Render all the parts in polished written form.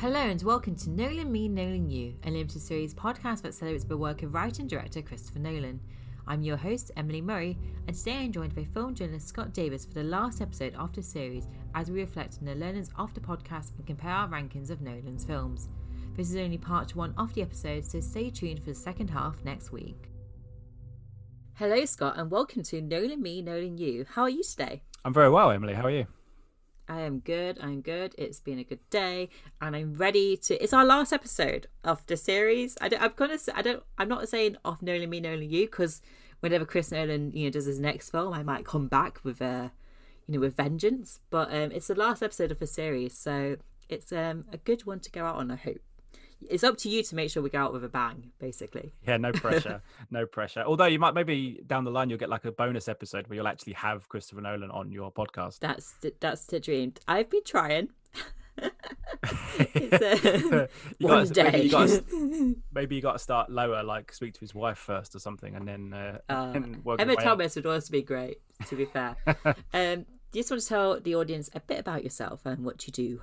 Hello and welcome to Nolan Me, Nolan You, a limited series podcast that celebrates the work of writer and director Christopher Nolan. I'm your host, Emily Murray, and today I'm joined by film journalist Scott Davis for the last episode of the series as we reflect on the learnings of the podcast and compare our rankings of Nolan's films. This is only part one of the episode, so stay tuned for the second half next week. Hello, Scott, and welcome to Nolan Me, Nolan You. How are you today? I'm very well, Emily. How are you? I am good. It's been a good day, and I'm ready to. It's our last episode of the series. I'm not saying of Nolan Me, Nolan You, because whenever Chris Nolan, does his next film, I might come back with with vengeance. But it's the last episode of the series, so it's a good one to go out on. I hope. It's up to you to make sure we go out with a bang, basically. Yeah, no pressure. Although you might, maybe down the line, you'll get like a bonus episode where you'll actually have Christopher Nolan on your podcast. That's the dream. I've been trying. Maybe you got to start lower, like speak to his wife first or something, and then work. Emma Thomas would also be great, to be fair. Do you just want to tell the audience a bit about yourself and what you do?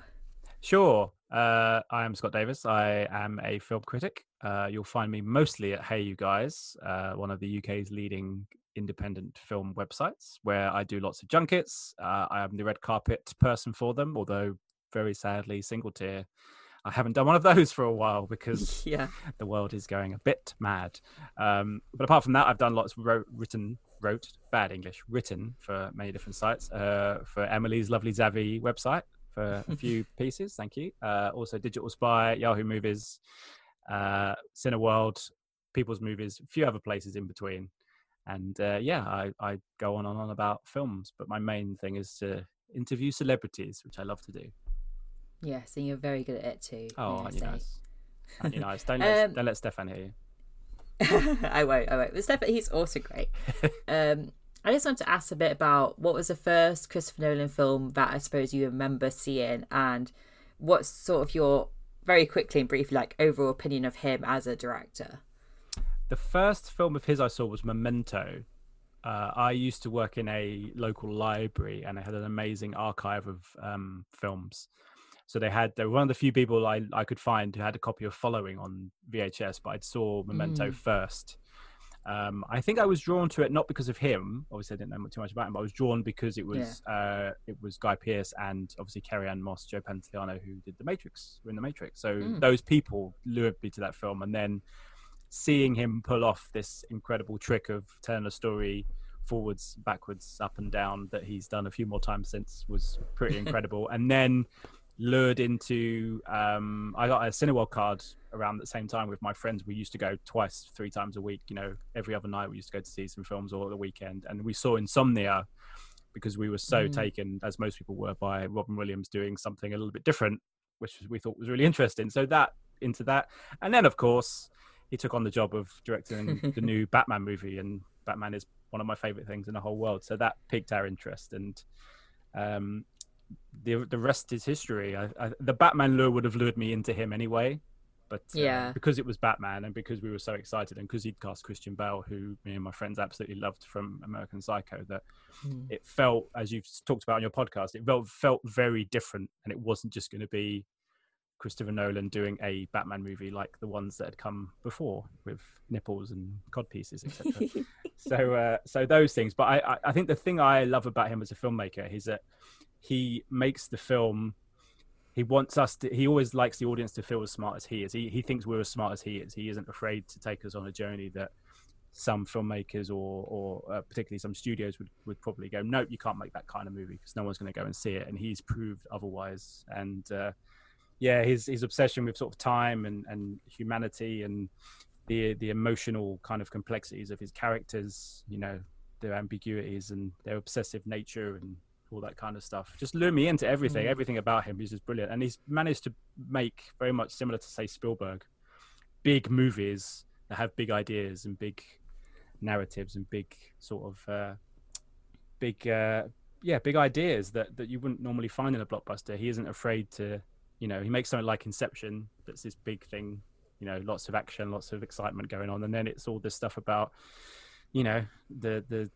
Sure. I am Scott Davis. I am a film critic. You'll find me mostly at Hey You Guys, one of the UK's leading independent film websites, where I do lots of junkets. I am the red carpet person for them, although very sadly, single tier. I haven't done one of those for a while because the world is going a bit mad. But apart from that, I've done lots of written for many different sites, for Emily's Lovely Zavi website. For a few pieces, thank you. Also Digital Spy, Yahoo Movies, Cineworld, People's Movies, a few other places in between. And I go on and on about films, but my main thing is to interview celebrities, which I love to do. Yes, and you're very good at it too. Oh, aren't you nice? Aren't you nice? Don't let Stefan hear you. I won't. But Stefan, he's also great. I just want to ask a bit about what was the first Christopher Nolan film that I suppose you remember seeing, and what's sort of your, very quickly and briefly, like overall opinion of him as a director? The first film of his I saw was Memento. I used to work in a local library and I had an amazing archive of films. So they were one of the few people I could find who had a copy of Following on VHS, but I saw Memento first. I think I was drawn to it not because of him. Obviously, I didn't know too much about him, but I was drawn because it was Guy Pearce and obviously Kerry-Ann Moss, Joe Pantoliano, who did The Matrix, were in The Matrix. So those people lured me to that film. And then seeing him pull off this incredible trick of telling a story forwards, backwards, up and down that he's done a few more times since was pretty incredible. And then lured into, I got a Cineworld card around the same time with my friends. We used to go 3 times a week, every other night we used to go to see some films or the weekend. And we saw Insomnia because we were so taken, as most people were, by Robin Williams doing something a little bit different, which we thought was really interesting. So into that. And then, of course, he took on the job of directing the new Batman movie, and Batman is one of my favorite things in the whole world. So that piqued our interest, and the rest is history. The Batman lure would have lured me into him anyway, but because it was Batman and because we were so excited and because he'd cast Christian Bale, who me and my friends absolutely loved from American Psycho, that it felt, as you've talked about on your podcast, it felt very different, and it wasn't just going to be Christopher Nolan doing a Batman movie like the ones that had come before with nipples and codpieces, etc. so those things. But I think the thing I love about him as a filmmaker is that he makes the film. He always likes the audience to feel as smart as he is. He thinks we're as smart as he is. He isn't afraid to take us on a journey that some filmmakers or particularly some studios would probably go, nope, you can't make that kind of movie because no one's going to go and see it. And he's proved otherwise. And his obsession with sort of time and humanity and the emotional kind of complexities of his characters, their ambiguities and their obsessive nature and all that kind of stuff just lured me into everything. Everything about him is just brilliant, and he's managed to make, very much similar to say Spielberg, big movies that have big ideas and big narratives and big sort of big ideas that you wouldn't normally find in a blockbuster. He isn't afraid to, he makes something like Inception that's this big thing, lots of action, lots of excitement going on, and then it's all this stuff about you know, the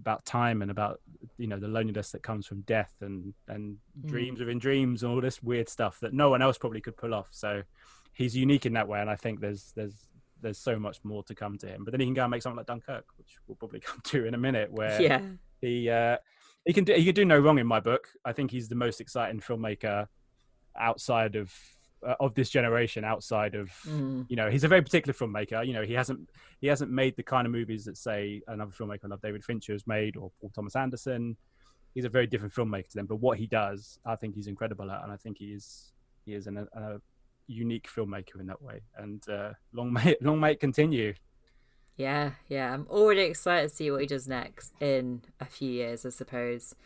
about time and about, you know, the loneliness that comes from death and dreams within dreams and all this weird stuff that no one else probably could pull off. So he's unique in that way, and I think there's so much more to come to him. But then he can go and make something like Dunkirk, which we'll probably come to in a minute, where he can do no wrong in my book. I think he's the most exciting filmmaker outside of this generation, you know, he's a very particular filmmaker. You know, he hasn't made the kind of movies that, say, another filmmaker like David Fincher has made, or Paul Thomas Anderson. He's a very different filmmaker to them, but what he does, I think he's incredible at, and I think he is a unique filmmaker in that way. And long may it continue. Yeah. I'm already excited to see what he does next in a few years, I suppose.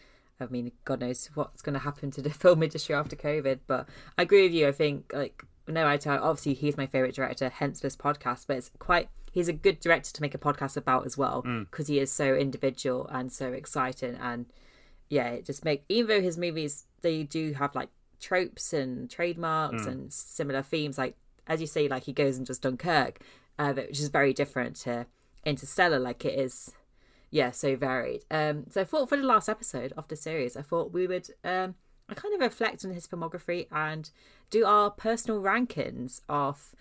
I mean, God knows what's going to happen to the film industry after COVID. But I agree with you. I think, like, obviously he's my favourite director, hence this podcast. But he's a good director to make a podcast about as well, because he is so individual and so exciting. And yeah, it just makes, even though his movies, they do have like tropes and trademarks and similar themes. Like, as you say, like he goes and does Dunkirk, which is very different to Interstellar. Like, it is... yeah, so varied. So I thought for the last episode of the series, I thought we would kind of reflect on his filmography and do our personal rankings of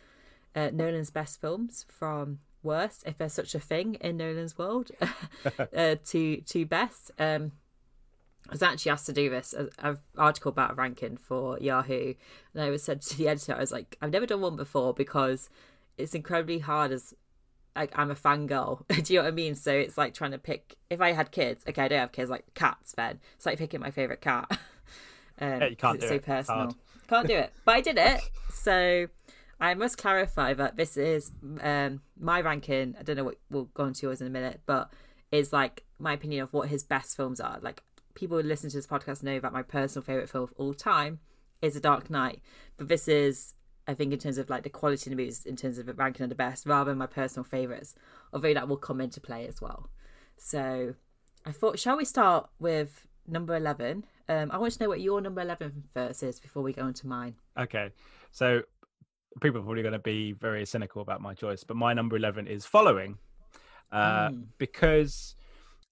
Nolan's best films, from worst, if there's such a thing in Nolan's world, to best. I was actually asked to do this, an article about ranking for Yahoo. And I was said to the editor, I was like, I've never done one before because it's incredibly hard as... like, I'm a fangirl. Do you know what I mean? So it's like trying to pick, if I had kids, okay, I don't have kids, like cats then. It's like picking my favourite cat. You can't do it. It's so personal. Can't do it. But I did it. So I must clarify that this is my ranking. I don't know what we'll go on to yours in a minute, but it's like my opinion of what his best films are. Like, people who listen to this podcast know that my personal favourite film of all time is The Dark Knight. But this is, I think, in terms of like the quality of the movies, in terms of it ranking of the best, rather than my personal favourites, although that will come into play as well. So I thought, shall we start with number 11? I want to know what your number 11 verse is before we go into mine. Okay, so people are probably going to be very cynical about my choice, but my number 11 is Following, because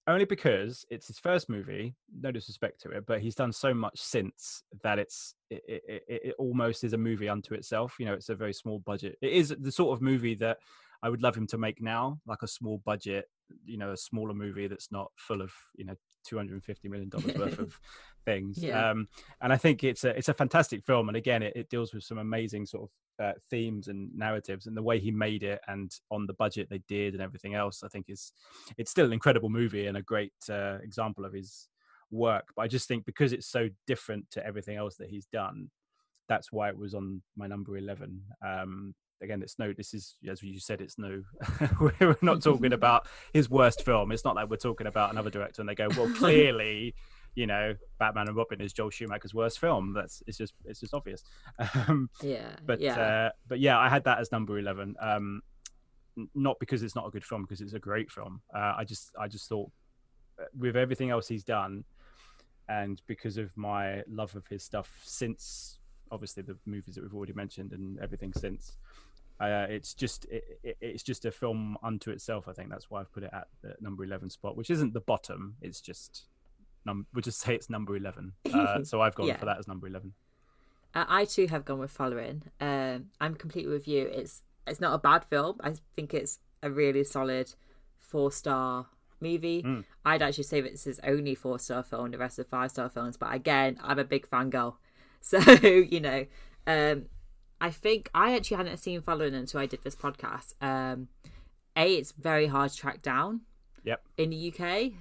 it's his first movie, no disrespect to it, but he's done so much since that it almost is a movie unto itself. You know, it's a very small budget. It is the sort of movie that I would love him to make now, like a small budget, you know, a smaller movie that's not full of, you know, $250 million worth of things. Yeah. And I think it's a fantastic film. And again, it deals with some amazing sort of themes and narratives, and the way he made it and on the budget they did and everything else, I think it's still an incredible movie and a great example of his work. But I just think because it's so different to everything else that he's done, that's why it was on my number 11. Again, this is, as you said, it's no, we're not talking about his worst film. It's not like we're talking about another director and they go, well, clearly, you know, Batman and Robin is Joel Schumacher's worst film. It's just obvious. But I had that as number 11. Not because it's not a good film, because it's a great film. I just thought with everything else he's done, and because of my love of his stuff since, obviously the movies that we've already mentioned and everything since, it's just a film unto itself. I think that's why I've put it at the number 11 spot, which isn't the bottom. It's just we'll just say it's number 11. So I've gone for that as number 11. I too have gone with Following. I'm completely with you. It's not a bad film. I think it's a really solid 4-star movie. I'd actually say that it's his only 4-star film. The rest are 5-star films. But again, I'm a big fangirl. So, you know, I think I actually hadn't seen Following until I did this podcast. It's very hard to track down in the UK.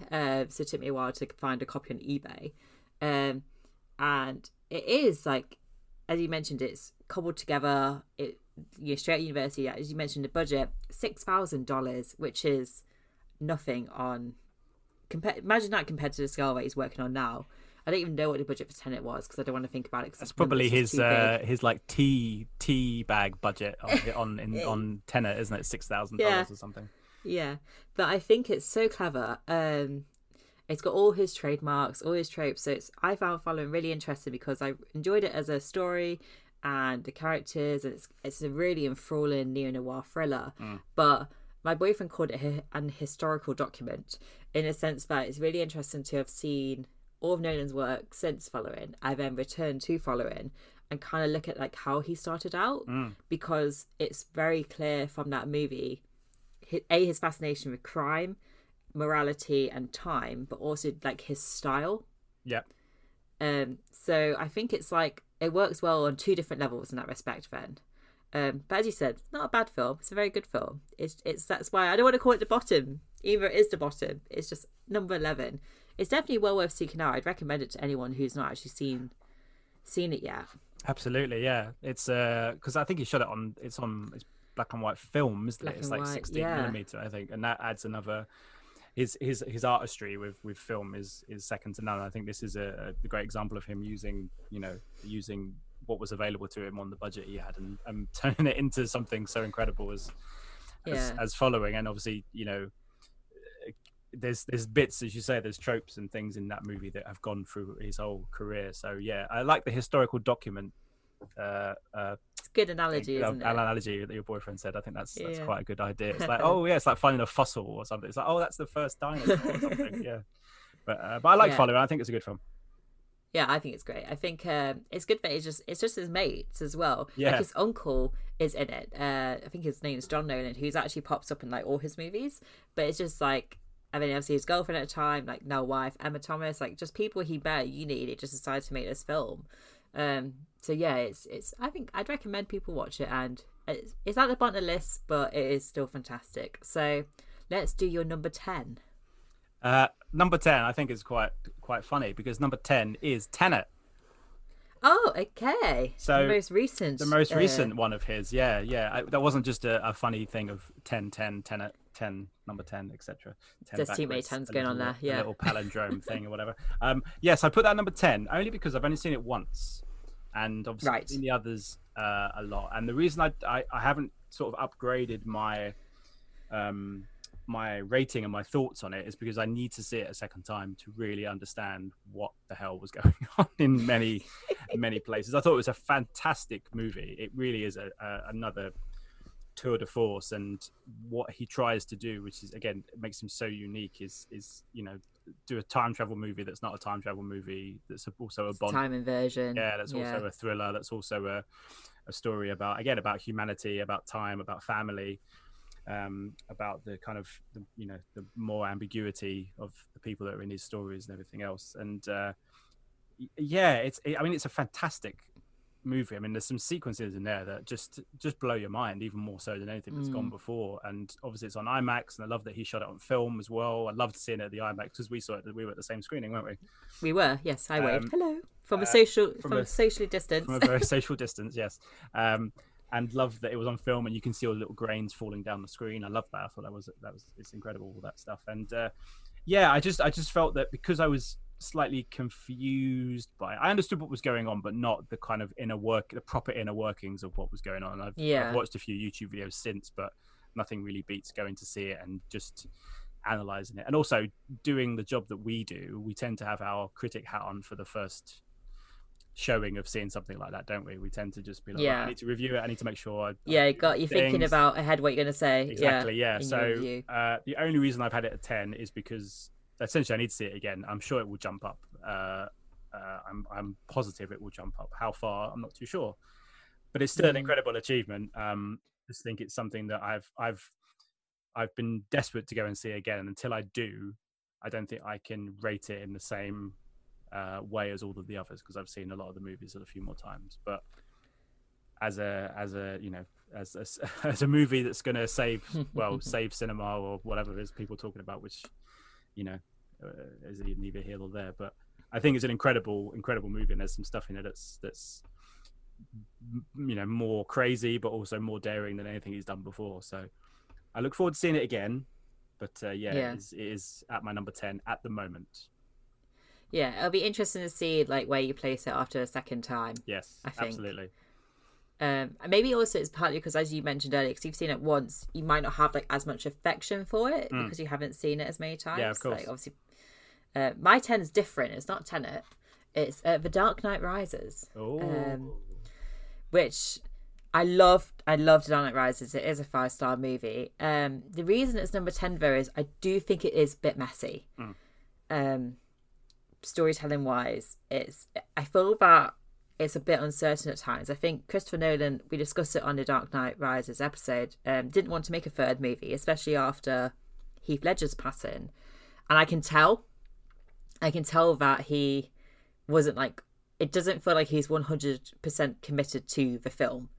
So it took me a while to find a copy on eBay. And it is, like, as you mentioned, it's cobbled together. You're straight at university. As you mentioned, the budget, $6,000, which is nothing on... imagine that compared to the scale that he's working on now. I don't even know what the budget for Tenet was because I don't want to think about it. That's probably his like tea bag budget on Tenet, isn't it? $6,000 or something. Yeah, but I think it's so clever. It's got all his trademarks, all his tropes. So I found Following really interesting because I enjoyed it as a story and the characters, and it's a really enthralling neo-noir thriller. But My boyfriend called it an historical document, in a sense that it's really interesting to have seen all of Nolan's work since Following. I then returned to Following and kind of look at like how he started out, because it's very clear from that movie, his fascination with crime, morality and time, but also like his style. Yep. So I think it's like, it works well on two different levels in that respect then. But as you said, it's not a bad film. It's a very good film. It's that's why I don't want to call it the bottom. Either it is the bottom. It's just number 11. It's definitely well worth seeking out. I'd recommend it to anyone who's not actually seen it yet. Absolutely, yeah. It's because I think he shot it on. It's black and white film, isn't it? It's like 16 millimeter, I think, and that adds another. His artistry with film is second to none. I think this is a great example of him using what was available to him on the budget he had and turning it into something so incredible as Following. And obviously, there's bits, as you say, there's tropes and things in that movie that have gone through his whole career. So yeah, I like the historical document. It's a good analogy, isn't it? An analogy that your boyfriend said. I think that's quite a good idea. It's like, oh yeah, it's like finding a fossil or something. It's like, oh, that's the first dinosaur or something. Yeah, but I like Following. I think it's a good film. Yeah, I think it's great. I think it's good that it's just his mates as well. Yeah. Like his uncle is in it. I think his name is John Nolan, who's actually pops up in like all his movies. But it's just like, I mean, obviously his girlfriend at the time, like now wife, Emma Thomas, like just people he met at uni, they just decided to make this film. So yeah, it's. I think I'd recommend people watch it, and it's at the bottom of the list, but it is still fantastic. So let's do your number 10. Number 10, I think, is quite funny because number 10 is Tenet. Oh, okay. So the most recent one of his. Yeah, yeah. That wasn't just a funny thing of 10, Tenet, 10, number 10, etc. There's too many 10s going on there. Yeah, a little palindrome thing or whatever. Yes, I put that number 10 only because I've only seen it once, and obviously I've seen the others a lot. And the reason I haven't sort of upgraded my my rating and my thoughts on it is because I need to see it a second time to really understand what the hell was going on in many, many places. I thought it was a fantastic movie. It really is another tour de force, and what he tries to do, which is again makes him so unique, is do a time travel movie that's not a time travel movie, that's also a Bond time inversion. Yeah, that's also a thriller. That's also a story about humanity, about time, about family. About the kind of the more ambiguity of the people that are in his stories and everything else, and it's a fantastic movie. I mean, there's some sequences in there that just blow your mind, even more so than anything that's gone before. And obviously, it's on IMAX, and I love that he shot it on film as well. I loved seeing it at the IMAX because we saw it. We were at the same screening, weren't we? We were. Yes, I waved hello from a very social distance. Yes. And love that it was on film, and you can see all the little grains falling down the screen. I love that. I thought that was it's incredible, all that stuff. And I just felt that because I was slightly confused by it. I understood what was going on, but not the kind of the proper inner workings of what was going on. I've watched a few YouTube videos since, but nothing really beats going to see it and just analysing it, and also doing the job that we do. We tend to have our critic hat on for the first showing of seeing something like that, don't we? We tend to just be like, I need to review it, I need to make sure you thinking about ahead what you're going to say. Exactly, yeah. So the only reason I've had it at 10 is because essentially I need to see it again. I'm sure it will jump up. I'm positive it will jump up. How far, I'm not too sure. But it's still an incredible achievement. I just think it's something that I've been desperate to go and see again. And until I do, I don't think I can rate it in the same way as all of the others, because I've seen a lot of the movies a few more times. But as a movie that's going to save cinema or whatever there's people talking about, which is neither here nor there. But I think it's an incredible movie, and there's some stuff in it that's more crazy, but also more daring than anything he's done before. So I look forward to seeing it again. But it is at my number 10 at the moment. Yeah, it'll be interesting to see like where you place it after a second time. Yes, I think. Absolutely. And maybe also it's partly because, as you mentioned earlier, because you've seen it once, you might not have like as much affection for it because you haven't seen it as many times. Yeah, of course. Like, obviously, my 10 is different. It's not Tenet. It's The Dark Knight Rises, which I loved The Dark Knight Rises. It is a 5-star movie. The reason it's number 10 though is I do think it is a bit messy. Storytelling wise, I feel that it's a bit uncertain at times. I think Christopher Nolan, we discussed it on the Dark Knight Rises episode, didn't want to make a third movie, especially after Heath Ledger's passing. And I can tell that he wasn't like, it doesn't feel like he's 100% committed to the film.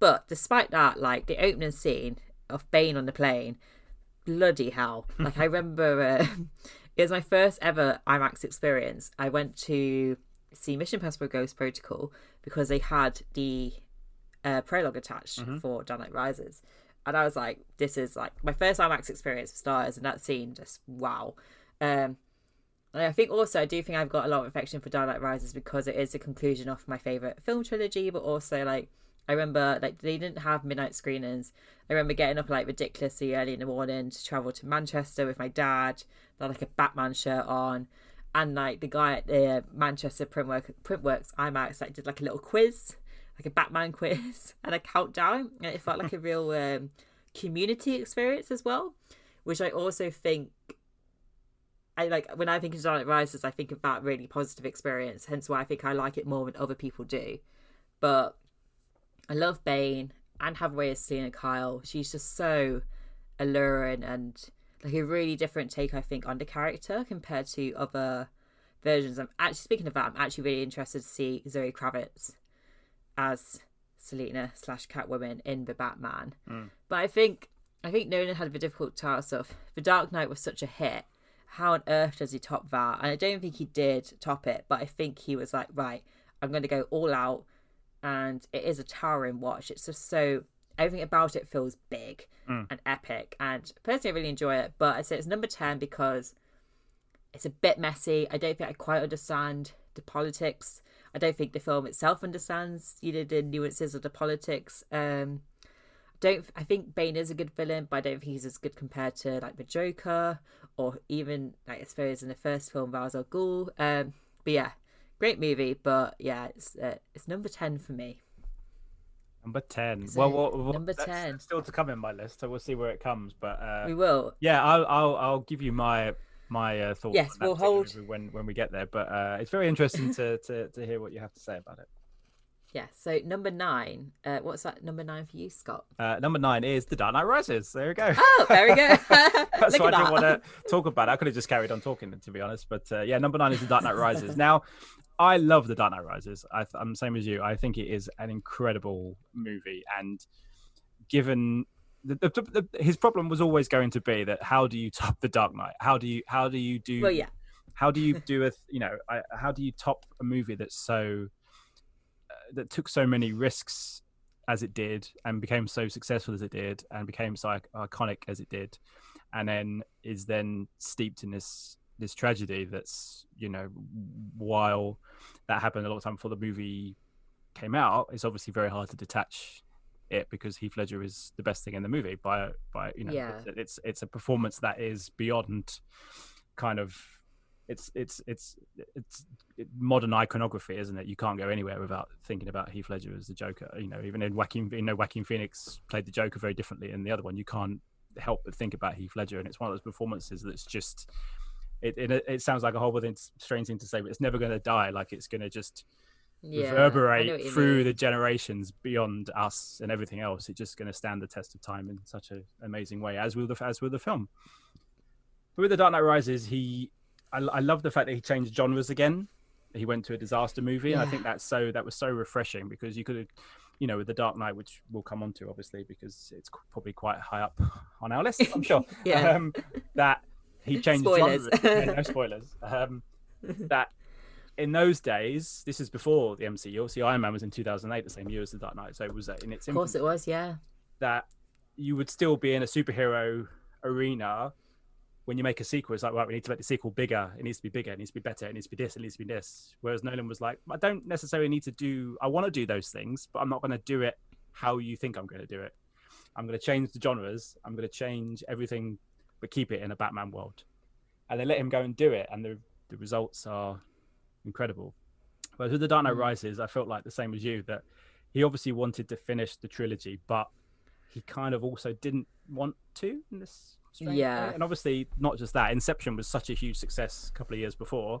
But despite that, like the opening scene of Bane on the plane, bloody hell. Like I remember it was my first ever IMAX experience. I went to see Mission Impossible Ghost Protocol because they had the prologue attached for Dark Knight Rises. And I was like, this is like my first IMAX experience for starters, and that scene just wow. And I think also, I do think I've got a lot of affection for Dark Knight Rises because it is the conclusion of my favourite film trilogy, but also like I remember like they didn't have midnight screenings. I remember getting up like ridiculously early in the morning to travel to Manchester with my dad, had like a Batman shirt on, and like the guy at the Manchester Printworks IMAX like did like a little quiz, like a Batman quiz and a countdown, and it felt like a real community experience as well, which I also think I like. When I think of Dark Knight Rises, I think of that really positive experience, hence why I think I like it more than other people do. But I love Bane. Anne Hathaway as Selina Kyle. She's just so alluring and like a really different take, I think, on the character compared to other versions. I'm actually really interested to see Zoe Kravitz as Selina / Catwoman in The Batman. But I think Nolan had the difficult task of The Dark Knight was such a hit. How on earth does he top that? And I don't think he did top it, but I think he was like, right, I'm going to go all out. And it is a towering watch. It's just so, everything about it feels big and epic. And personally, I really enjoy it. But I say it's number 10 because it's a bit messy. I don't think I quite understand the politics. I don't think the film itself understands, you know, the nuances of the politics. I think Bane is a good villain, but I don't think he's as good compared to like the Joker or even like I suppose in the first film Ra's al Ghul. But yeah, great movie. But yeah, it's number 10 for me. Number 10. So, well, number 10 still to come in my list, so we'll see where it comes. But we will. Yeah, I'll give you my thoughts. Yes, we'll hold when we get there. But it's very interesting to hear what you have to say about it. Yeah, so number 9. What's that number 9 for you, Scott? Number 9 is The Dark Knight Rises. There we go. Oh, there we go. That's why I didn't want to talk about it. I could have just carried on talking, to be honest. But yeah, number 9 is The Dark Knight Rises. Now, I love The Dark Knight Rises. I'm the same as you. I think it is an incredible movie. And given his problem was always going to be that how do you top The Dark Knight? How do you top a movie that's so... that took so many risks as it did and became so successful as it did and became so iconic as it did, and then is then steeped in this tragedy that's, you know, while that happened a lot of time before the movie came out, it's obviously very hard to detach it because Heath Ledger is the best thing in the movie by you know, yeah. It's a performance that is beyond kind of It's modern iconography, isn't it? You can't go anywhere without thinking about Heath Ledger as the Joker. You know, even in Joaquin Phoenix played the Joker very differently in the other one. You can't help but think about Heath Ledger, and it's one of those performances that's just. It sounds like a whole strange thing to say, but it's never going to die. Like it's going to just reverberate through the generations beyond us and everything else. It's just going to stand the test of time in such an amazing way, as will the film. But with The Dark Knight Rises, I love the fact that he changed genres again. He went to a disaster movie, and I think that was so refreshing because you could have, you know, with The Dark Knight, which we'll come on to obviously because it's probably quite high up on our list, I'm sure. That he changed genres. Yeah, no spoilers. That in those days, this is before the MCU. Obviously, Iron Man was in 2008, the same year as The Dark Knight, so it was in its infancy. Of course, it was. Yeah, that you would still be in a superhero arena. When you make a sequel, it's like, right, we need to make the sequel bigger. It needs to be bigger. It needs to be better. It needs to be this. It needs to be this. Whereas Nolan was like, I don't necessarily need to do... I want to do those things, but I'm not going to do it how you think I'm going to do it. I'm going to change the genres. I'm going to change everything, but keep it in a Batman world. And they let him go and do it, and the results are incredible. Whereas with The Dark Knight Rises, I felt like the same as you, that he obviously wanted to finish the trilogy, but he kind of also didn't want to in this strange way. And obviously not just that, Inception was such a huge success a couple of years before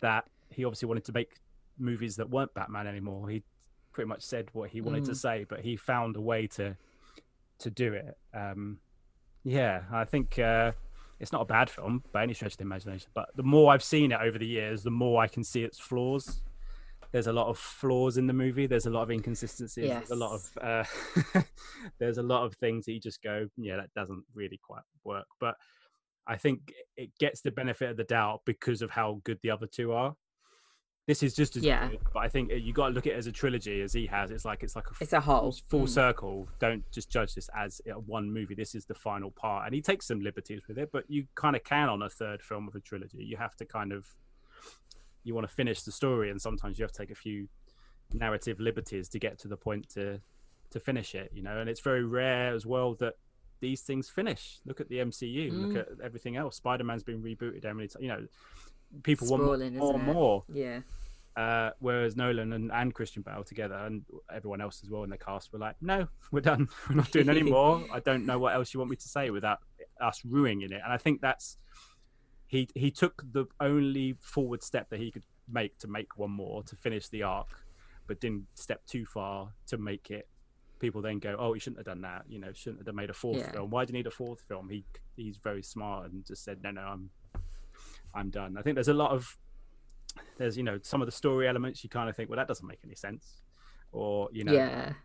that he obviously wanted to make movies that weren't Batman anymore. He pretty much said what he wanted to say, but he found a way to do it. I think it's not a bad film by any stretch of the imagination, but the more I've seen it over the years, the more I can see its flaws. There's a lot of flaws in the movie. There's a lot of inconsistencies. Yes. There's a lot of there's a lot of things that you just go, yeah, that doesn't really quite work. But I think it gets the benefit of the doubt because of how good the other two are. This is just as good, but I think you got to look at it as a trilogy, as he has. It's a whole full circle. Don't just judge this as one movie. This is the final part, and he takes some liberties with it. But you kind of can on a third film of a trilogy. You have to you want to finish the story, and sometimes you have to take a few narrative liberties to get to the point to finish it. You know, and it's very rare as well that these things finish. Look at the MCU. Look at everything else. Spider-Man's been rebooted. Emily, you know. People want more. Yeah. Whereas Nolan and Christian Bale together and everyone else as well in the cast were like, no, we're done. We're not doing any more. I don't know what else you want me to say without us ruining it. And I think that's he took the only forward step that he could make to make one more to finish the arc, but didn't step too far to make it. People then go, oh, you shouldn't have done that. You know, shouldn't have made a fourth film. Why do you need a fourth film? He's very smart and just said, no, I'm done. I think there's a lot of some of the story elements you kind of think, well, that doesn't make any sense, or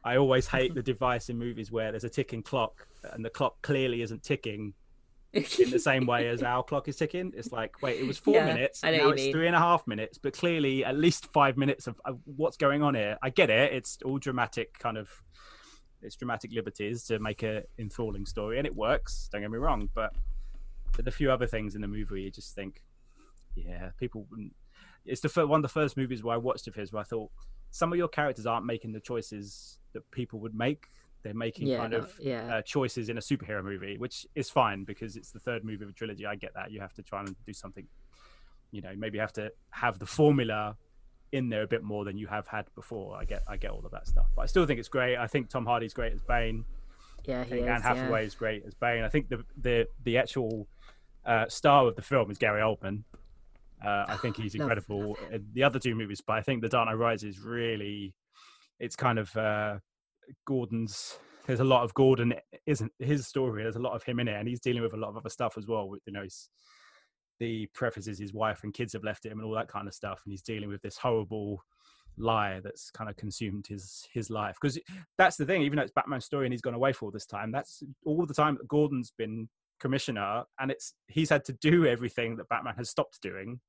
I always hate the device in movies where there's a ticking clock and the clock clearly isn't ticking in the same way as our clock is ticking. It's like, wait, it was 4 minutes and now it's 3.5 minutes, but clearly at least 5 minutes of what's going on here. I get it, it's all dramatic it's dramatic liberties to make an enthralling story, and it works, don't get me wrong, but there's a few other things in the movie where you just think, people wouldn't. It's one of the first movies where I watched of his where I thought some of your characters aren't making the choices that people would make. They're making choices in a superhero movie, which is fine because it's the third movie of a trilogy. I get that. You have to try and do something, maybe you have to have the formula in there a bit more than you have had before. I get all of that stuff, but I still think it's great. I think Tom Hardy's great as Bane. Yeah, he is. Anne Hathaway is great as Bane. I think the actual star of the film is Gary Oldman. I think he's incredible. The other two movies, but I think The Dark Knight Rises really, it's kind of Gordon's. There's a lot of Gordon, isn't his story. There's a lot of him in it, and he's dealing with a lot of other stuff as well. The preface is his wife and kids have left him and all that kind of stuff, and he's dealing with this horrible lie that's kind of consumed his life. Because that's the thing, even though it's Batman's story and he's gone away for all this time, that's all the time that Gordon's been commissioner, and he's had to do everything that Batman has stopped doing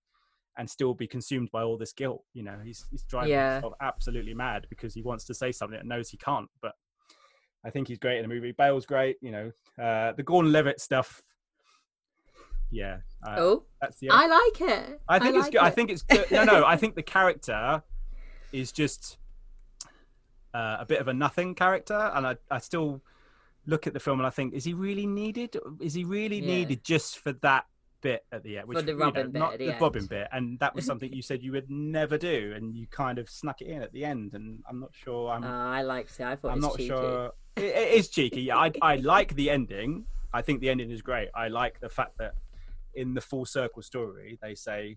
and still be consumed by all this guilt. He's driving himself absolutely mad because he wants to say something and knows he can't. But I think he's great in the movie. Bale's great. The Gordon-Levitt stuff, that's the I like it. I think it's good. No, I think the character is just a bit of a nothing character, and I still look at the film and I think, is he really needed? Is he really needed just for that bit at the end? Which, for the Robin bit, not the Robin bit, and that was something you said you would never do, and you kind of snuck it in at the end. And I'm not sure. I liked it. I thought it was cheeky. Sure. It is cheeky. Yeah, I like the ending. I think the ending is great. I like the fact that in the full circle story, they say,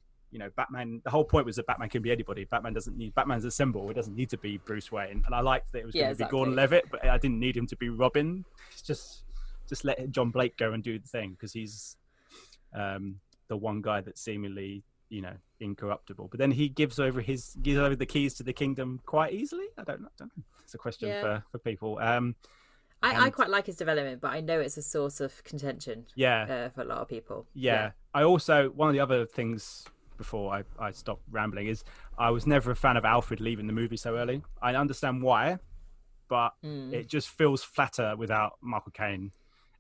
Batman. The whole point was that Batman can be anybody. Batman's a symbol. It doesn't need to be Bruce Wayne. And I liked that it was going to be Gordon Levitt, but I didn't need him to be Robin. It's just let John Blake go and do the thing, because he's the one guy that's seemingly incorruptible. But then he gives over the keys to the kingdom quite easily. I don't know. It's a question for people. I quite like his development, but I know it's a source of contention. For a lot of people. Yeah. I also, one of the other things, before I stopped rambling, is I was never a fan of Alfred leaving the movie so early. I understand why, but it just feels flatter without Michael Caine,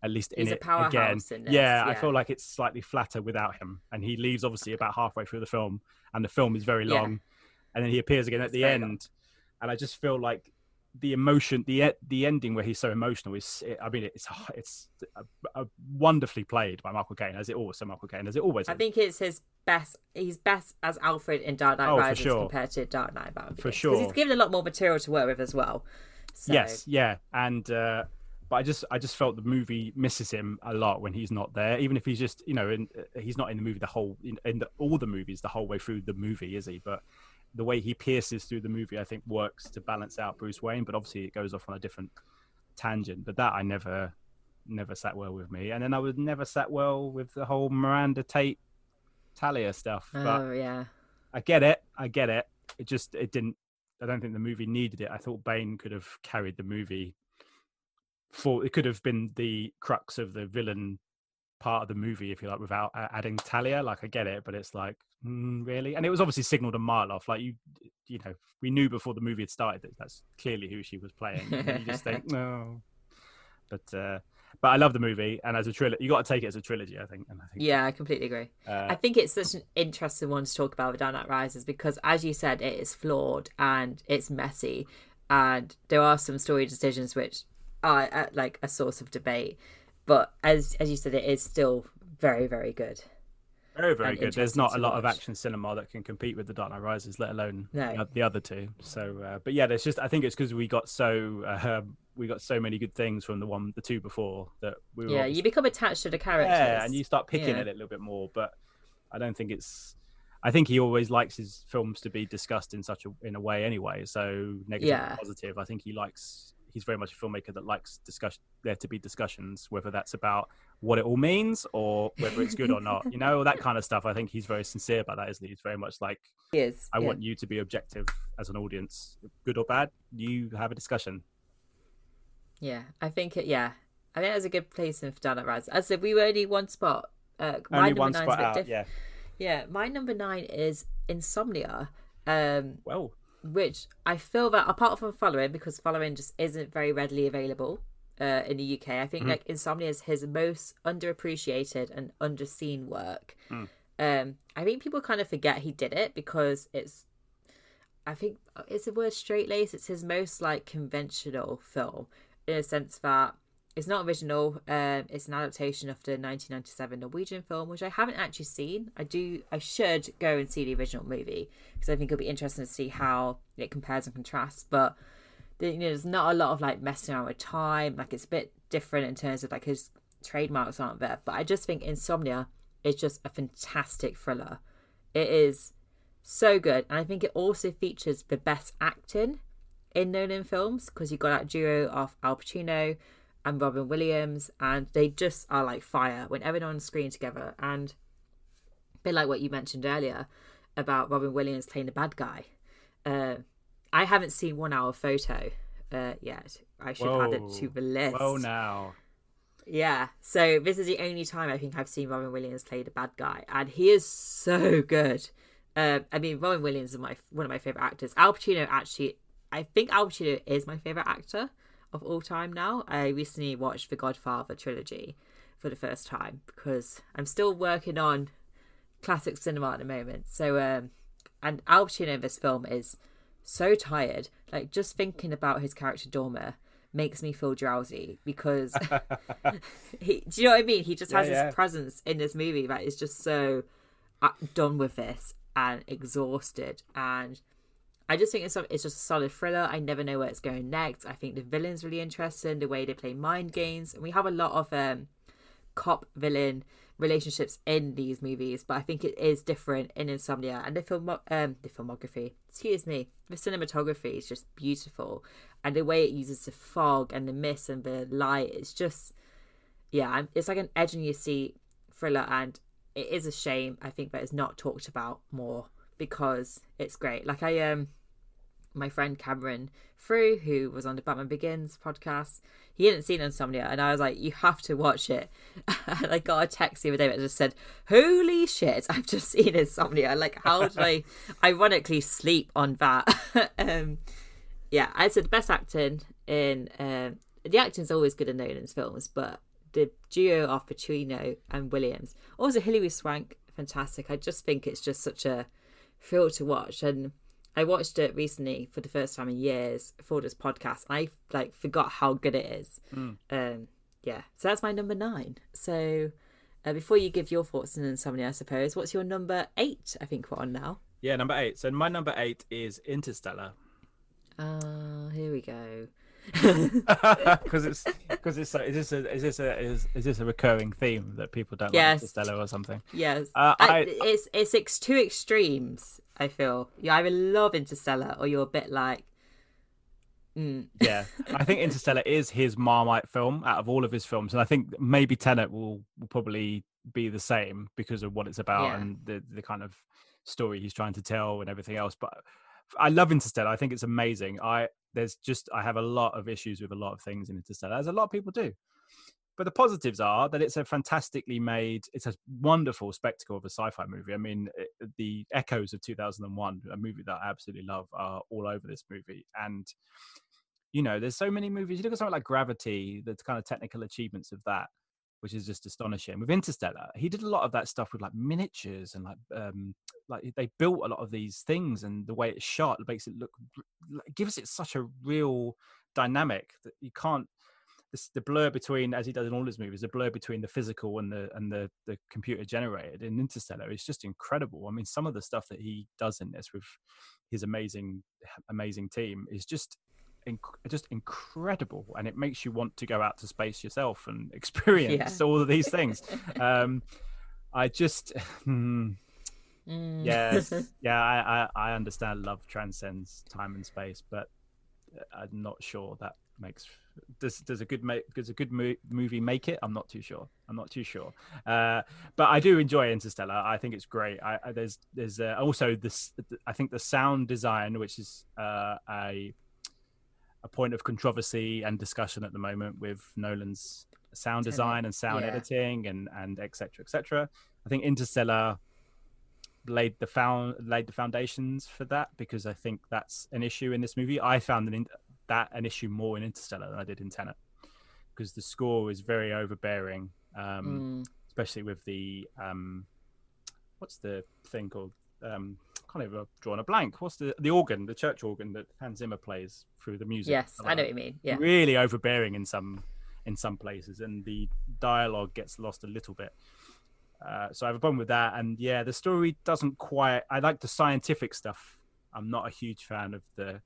at least in it again. I feel like it's slightly flatter without him, and he leaves obviously about halfway through the film, and the film is very long, and then he appears again at the end, and I just feel like the emotion, the ending where he's so emotional is, I mean, it's wonderfully played by Michael Caine, as it always is. I think it's his best. He's best as Alfred in Dark Knight Rises compared to Dark Knight Batman. For sure, because he's given a lot more material to work with as well. So. Yes, yeah, and but I just felt the movie misses him a lot when he's not there. Even if he's just, you know, he's not in the movie the whole all the movies the whole way through the movie, is he? But the way he pierces through the movie, I think, works to balance out Bruce Wayne, but obviously it goes off on a different tangent. But that I never sat well with me. And then I was never sat well with the whole Miranda Tate Talia stuff. But yeah. I get it. I don't think the movie needed it. I thought Bane could have carried the movie. It could have been the crux of the villain part of the movie, if you like, without adding Talia. Like, I get it, but it's like, really? And it was obviously signaled a mile off. Like, you know, we knew before the movie had started that that's clearly who she was playing. And you just think, no. But I love the movie, and as a trilogy, you got to take it as a trilogy, I think. Yeah, I completely agree. I think it's such an interesting one to talk about with Dark Knight Rises, because, as you said, it is flawed and it's messy, and there are some story decisions which are like a source of debate. But as you said, it is still very, very good. Very, very good. There's not a lot of action cinema that can compete with The Dark Knight Rises, let alone the other two. So, but yeah, there's just, I think it's because we got so many good things from the two before that we were. Yeah, you become attached to the characters. Yeah, and you start picking at it a little bit more. But I don't think it's. I think he always likes his films to be discussed in a way anyway. So negative and positive. I think he likes. He's very much a filmmaker that likes there to be discussions, whether that's about what it all means or whether it's good or not, you know, that kind of stuff. I think he's very sincere about that, isn't he? He's very much like, I want you to be objective as an audience, good or bad, you have a discussion. Yeah, I think that's a good placement for Dark Knight Rises. As I said, we were only one spot. My number nine's a bit different. Yeah. Yeah, my number 9 is Insomnia. Which I feel that, apart from Following, because Following just isn't very readily available in the UK, I think like Insomnia is his most underappreciated and underseen work. I think people kind of forget he did it because it's the word straight-laced. It's his most like conventional film, in a sense that it's not original. It's an adaptation of the 1997 Norwegian film, which I haven't actually seen. I should go and see the original movie because I think it'll be interesting to see how it compares and contrasts. But there's not a lot of like messing around with time. Like, it's a bit different in terms of like his trademarks aren't there. But I just think Insomnia is just a fantastic thriller. It is so good, and I think it also features the best acting in Nolan films, because you got that duo of Al Pacino and Robin Williams, and they just are like fire whenever they're on screen together. And a bit like what you mentioned earlier about Robin Williams playing the bad guy. I haven't seen One Hour Photo yet. I should add it to the list. Oh, now. Yeah, so this is the only time I think I've seen Robin Williams play the bad guy, and he is so good. I mean, Robin Williams is one of my favourite actors. Al Pacino, actually, I think Al Pacino is my favourite actor of all time now. I recently watched the Godfather trilogy for the first time because I'm still working on classic cinema at the moment. So, and Al Pacino in this film is so tired. Like, just thinking about his character Dormer makes me feel drowsy because do you know what I mean? He just has this presence in this movie that is just so done with this and exhausted, and I just think it's just a solid thriller. I never know where it's going next. I think the villain's really interesting, the way they play mind games. And we have a lot of cop-villain relationships in these movies, but I think it is different in Insomnia. And the filmography, the cinematography is just beautiful. And the way it uses the fog and the mist and the light, it's just, it's like an edge-on-your-seat thriller. And it is a shame, I think, that it's not talked about more, because it's great. Like, I my friend Cameron Frew, who was on the Batman Begins podcast, he hadn't seen Insomnia, and I was like, you have to watch it. And I got a text the other day that just said, holy shit, I've just seen Insomnia. Like, how did I ironically sleep on that? I said the best acting in the acting's always good in Nolan's films, but the duo of Pacino and Williams, also Hilary Swank, fantastic. I just think it's just such a thrill to watch, and I watched it recently for the first time in years for this podcast. I like forgot how good it is. Yeah, so that's my number 9. So before you give your thoughts on Insomnia, I suppose, what's your number 8? I think we're on now. Yeah, number 8. So my number 8 is Interstellar. Oh, here we go. Because is this a recurring theme that people don't like Interstellar or something? Yes, it's two extremes. I feel you either love Interstellar or you're a bit like. Yeah, I think Interstellar is his Marmite film out of all of his films, and I think maybe Tenet will probably be the same because of what it's about and the kind of story he's trying to tell and everything else. But I love Interstellar. I think it's amazing. I have a lot of issues with a lot of things in Interstellar, as a lot of people do. But the positives are that it's a fantastically made, it's a wonderful spectacle of a sci-fi movie. I mean, the echoes of 2001, a movie that I absolutely love, are all over this movie. And, you know, there's so many movies. You look at something like Gravity, the kind of technical achievements of that, which is just astonishing. With Interstellar, he did a lot of that stuff with like miniatures and like they built a lot of these things, and the way it's shot makes it look, gives it such a real dynamic that you can't. The blur between, as he does in all his movies, the blur between the physical and the computer generated in Interstellar is just incredible. I mean, some of the stuff that he does in this with his amazing team is just incredible, and it makes you want to go out to space yourself and experience all of these things. I understand love transcends time and space, but I'm not sure that makes does a good movie make it. I'm not too sure, but I do enjoy Interstellar. I think it's great. There's also this, I think the sound design, which is a point of controversy and discussion at the moment with Nolan's sound design and sound editing and et cetera, et cetera. I think Interstellar laid the foundations for that, because I think that's an issue in this movie. I found an issue more in Interstellar than I did in Tenet, because the score is very overbearing, especially with the what's the thing called? I can't even draw on a blank. What's the organ, the church organ that Hans Zimmer plays through the music? Yes, I know what you mean. Yeah, really overbearing in some places, and the dialogue gets lost a little bit. So I have a problem with that. And yeah, the story doesn't quite. I like the scientific stuff. I'm not a huge fan of the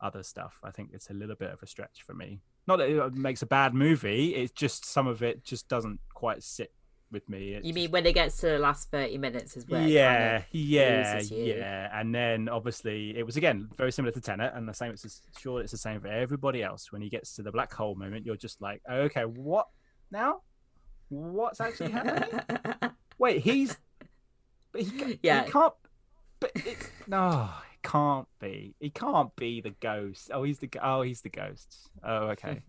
other stuff. I think it's a little bit of a stretch for me. Not that it makes a bad movie. It's just some of it just doesn't quite sit with me. You mean when it gets to the last 30 minutes as well? And then obviously it was again very similar to Tenet, and the same. It's the same for everybody else. When he gets to the black hole moment, you're just like, okay, what now? What's actually happening? Wait, he can't. But it's no, it can't be. He can't be the ghost. Oh, he's the ghost. Oh, okay.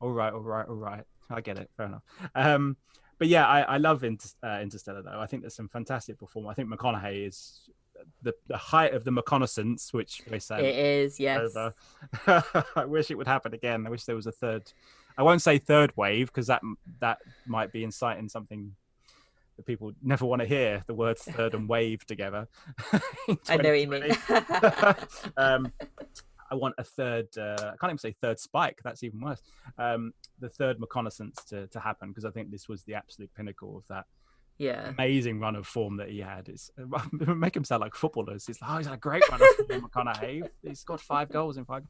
All right. I get it. Fair enough. But yeah, I love Interstellar though. I think there's some fantastic performance. I think McConaughey is the height of the McConaissance, which they say it is. Yes. I wish it would happen again. I wish there was a third. I won't say third wave, because that might be inciting something that people never want to hear, the words third and wave together. I know what you mean. I want a third. I can't even say third spike. That's even worse. The third reconnaissance to happen, because I think this was the absolute pinnacle of that amazing run of form that he had. It's make him sound like footballers. He's like, he's had a great run of form, McConaughey. He's scored 5 goals in 5.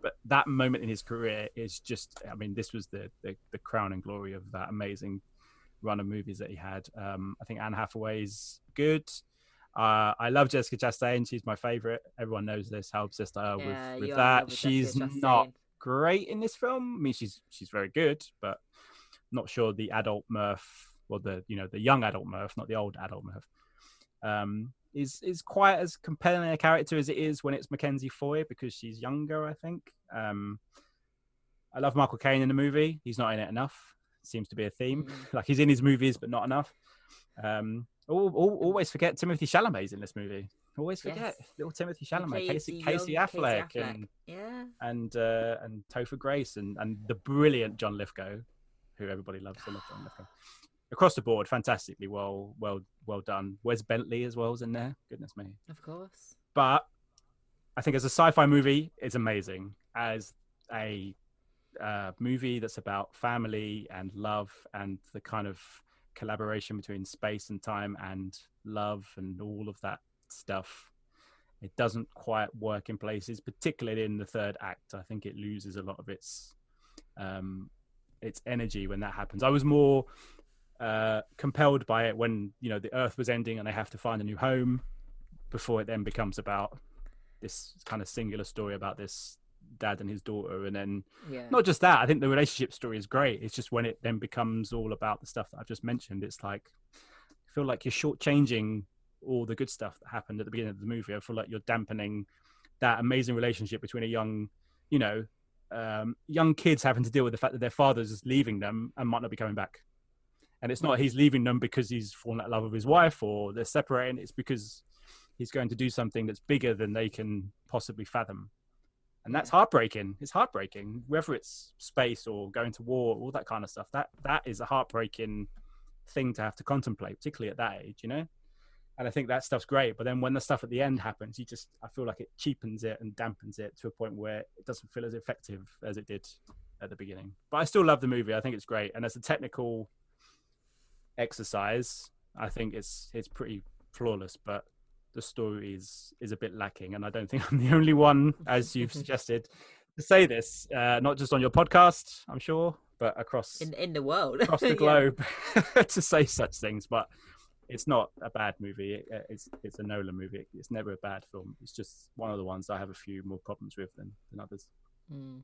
But that moment in his career is just. I mean, this was the crown and glory of that amazing run of movies that he had. I think Anne Hathaway's good. I love Jessica Chastain. She's my favorite. Everyone knows this, how obsessed I am with that. She's not great in this film. I mean, she's very good, but not sure the adult Murph, or the young adult Murph, not the old adult Murph, is quite as compelling a character as it is when it's Mackenzie Foy, because she's younger, I think. I love Michael Caine in the movie. He's not in it enough. Seems to be a theme. Like, he's in his movies, but not enough. Always forget Timothée Chalamet's in this movie. Always forget little Timothée Chalamet, Casey Affleck. and Topher Grace, and the brilliant John Lithgow, who everybody loves. across the board, fantastically well done. Wes Bentley as well is in there. Goodness me. Of course. But I think as a sci-fi movie, it's amazing. As a movie that's about family and love and the kind of collaboration between space and time and love and all of that stuff, it doesn't quite work in places, particularly in the third act. I think it loses a lot of its energy when that happens. I was more compelled by it when, you know, the Earth was ending and they have to find a new home, before it then becomes about this kind of singular story about this dad and his daughter. And then not just that, I think the relationship story is great. It's just when it then becomes all about the stuff that I've just mentioned, it's like, I feel like you're shortchanging all the good stuff that happened at the beginning of the movie. I feel like you're dampening that amazing relationship between a young, you know, young kids having to deal with the fact that their father's is leaving them and might not be coming back. And it's not he's leaving them because he's fallen out of love with his wife or they're separating. It's because he's going to do something that's bigger than they can possibly fathom. And that's heartbreaking. It's heartbreaking, whether it's space or going to war, all that kind of stuff. That is a heartbreaking thing to have to contemplate, particularly at that age, you know? And I think that stuff's great. But then when the stuff at the end happens, I feel like it cheapens it and dampens it to a point where it doesn't feel as effective as it did at the beginning. But I still love the movie. I think it's great. And as a technical exercise, I think it's pretty flawless, but the story is a bit lacking. And I don't think I'm the only one, as you've suggested, to say this, not just on your podcast, I'm sure, but across in the world, across the globe to say such things. But it's not a bad movie. It's a Nolan movie. It's never a bad film. It's just one of the ones I have a few more problems with than others. Mm.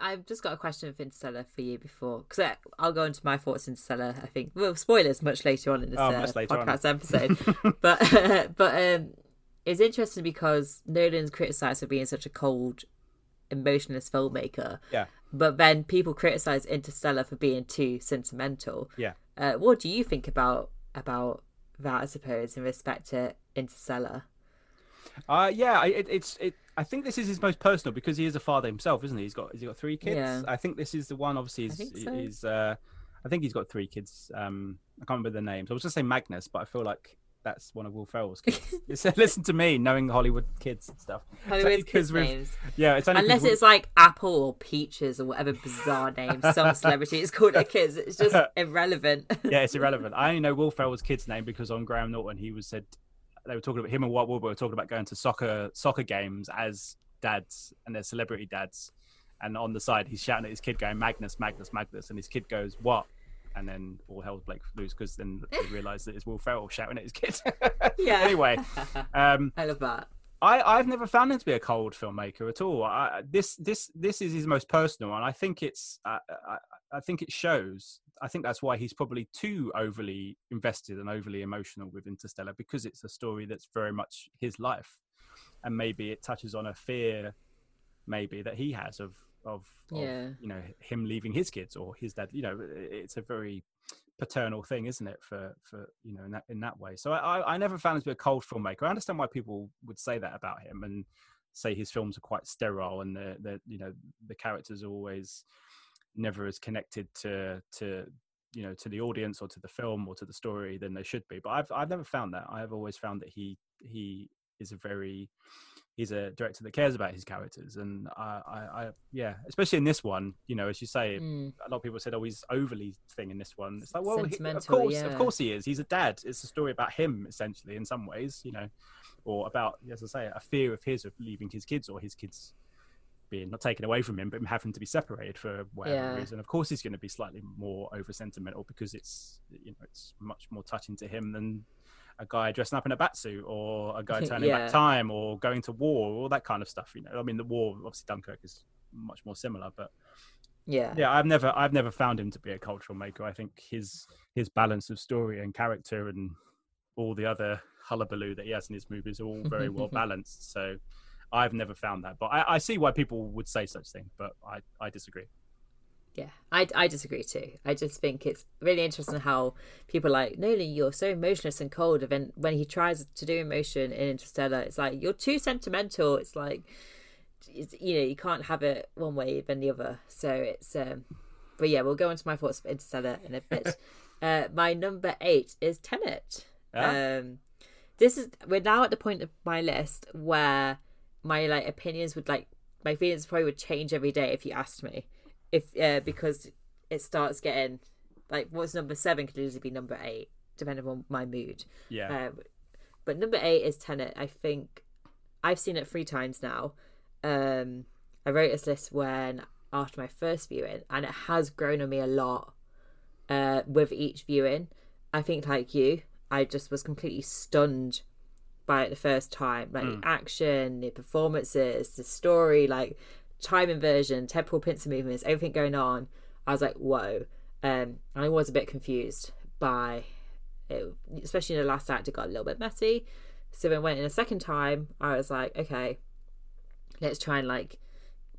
I've just got a question of Interstellar for you before, because I'll go into my thoughts on Interstellar, I think. Well, spoilers much later on in this podcast episode. But it's interesting because Nolan's criticised for being such a cold, emotionless filmmaker. Yeah. But then people criticise Interstellar for being too sentimental. Yeah. What do you think about that, I suppose, in respect to Interstellar? I think this is his most personal, because he is a father himself, isn't he? He's got three kids. Yeah. I think this is the one, obviously. I think he's got three kids. I can't remember the names. I was just saying Magnus, but I feel like that's one of Will Ferrell's kids. Listen to me, knowing Hollywood kids and stuff. Hollywood kids' names. Yeah, it's only unless it's like Apple or Peaches or whatever bizarre name some celebrity is called their kids. It's just irrelevant. Yeah, it's irrelevant. I only know Will Ferrell's kid's name because on Graham Norton they were talking about him and White Wahlberg were talking about going to soccer games as dads, and they're celebrity dads. And on the side, he's shouting at his kid going, Magnus, Magnus, Magnus. And his kid goes, what? And then all hell's break loose, because then they realise that it's Will Ferrell shouting at his kid. Yeah. Anyway. I love that. I've never found him to be a cold filmmaker at all. This is his most personal. And I think it shows. I think that's why he's probably too overly invested and overly emotional with Interstellar, because it's a story that's very much his life. And maybe it touches on a fear maybe that he has of you know, him leaving his kids or his dad. You know, it's a very paternal thing, isn't it, for you know, in that way. So I never found him to be a cold filmmaker. I understand why people would say that about him and say his films are quite sterile and the you know, the characters are always never as connected to you know, to the audience or to the film or to the story than they should be. But I've never found that. I have always found that he's a director that cares about his characters. And I especially in this one, you know, as you say, a lot of people said, oh, he's overly thing in this one. It's like, well, of course he is. He's a dad. It's a story about him, essentially, in some ways, you know, or about, as I say, a fear of his of leaving his kids or his kids being not taken away from him, but him having to be separated for whatever reason. Of course, he's going to be slightly more over sentimental, because it's, you know, it's much more touching to him than a guy dressing up in a bat suit or a guy turning back time or going to war, all that kind of stuff. You know, I mean, the war, obviously Dunkirk is much more similar, but I've never found him to be a cultural maker. I think his balance of story and character and all the other hullabaloo that he has in his movies are all very well balanced. So I've never found that, but I see why people would say such things, but I disagree. Yeah, I disagree too. I just think it's really interesting how people are like, Nolan, you're so emotionless and cold. And then when he tries to do emotion in Interstellar, it's like, you're too sentimental. It's like, you know, you can't have it one way than the other. So it's, but yeah, we'll go into my thoughts for Interstellar in a bit. My number 8 is Tenet. Yeah. We're now at the point of my list where my my feelings probably would change every day if you asked me, because it starts getting what's number 7 could easily be number 8 depending on my mood. Yeah. But number 8 is Tenet. I think I've seen it 3 times now. I wrote this list after my first viewing, and it has grown on me a lot with each viewing. I think like you, I just was completely stunned by it the first time. The action, the performances, the story, time inversion, temporal pincer movements, everything going on. I was like, whoa. And I was a bit confused by it, especially in the last act, it got a little bit messy. So when I went in a second time, I was like, okay, let's try and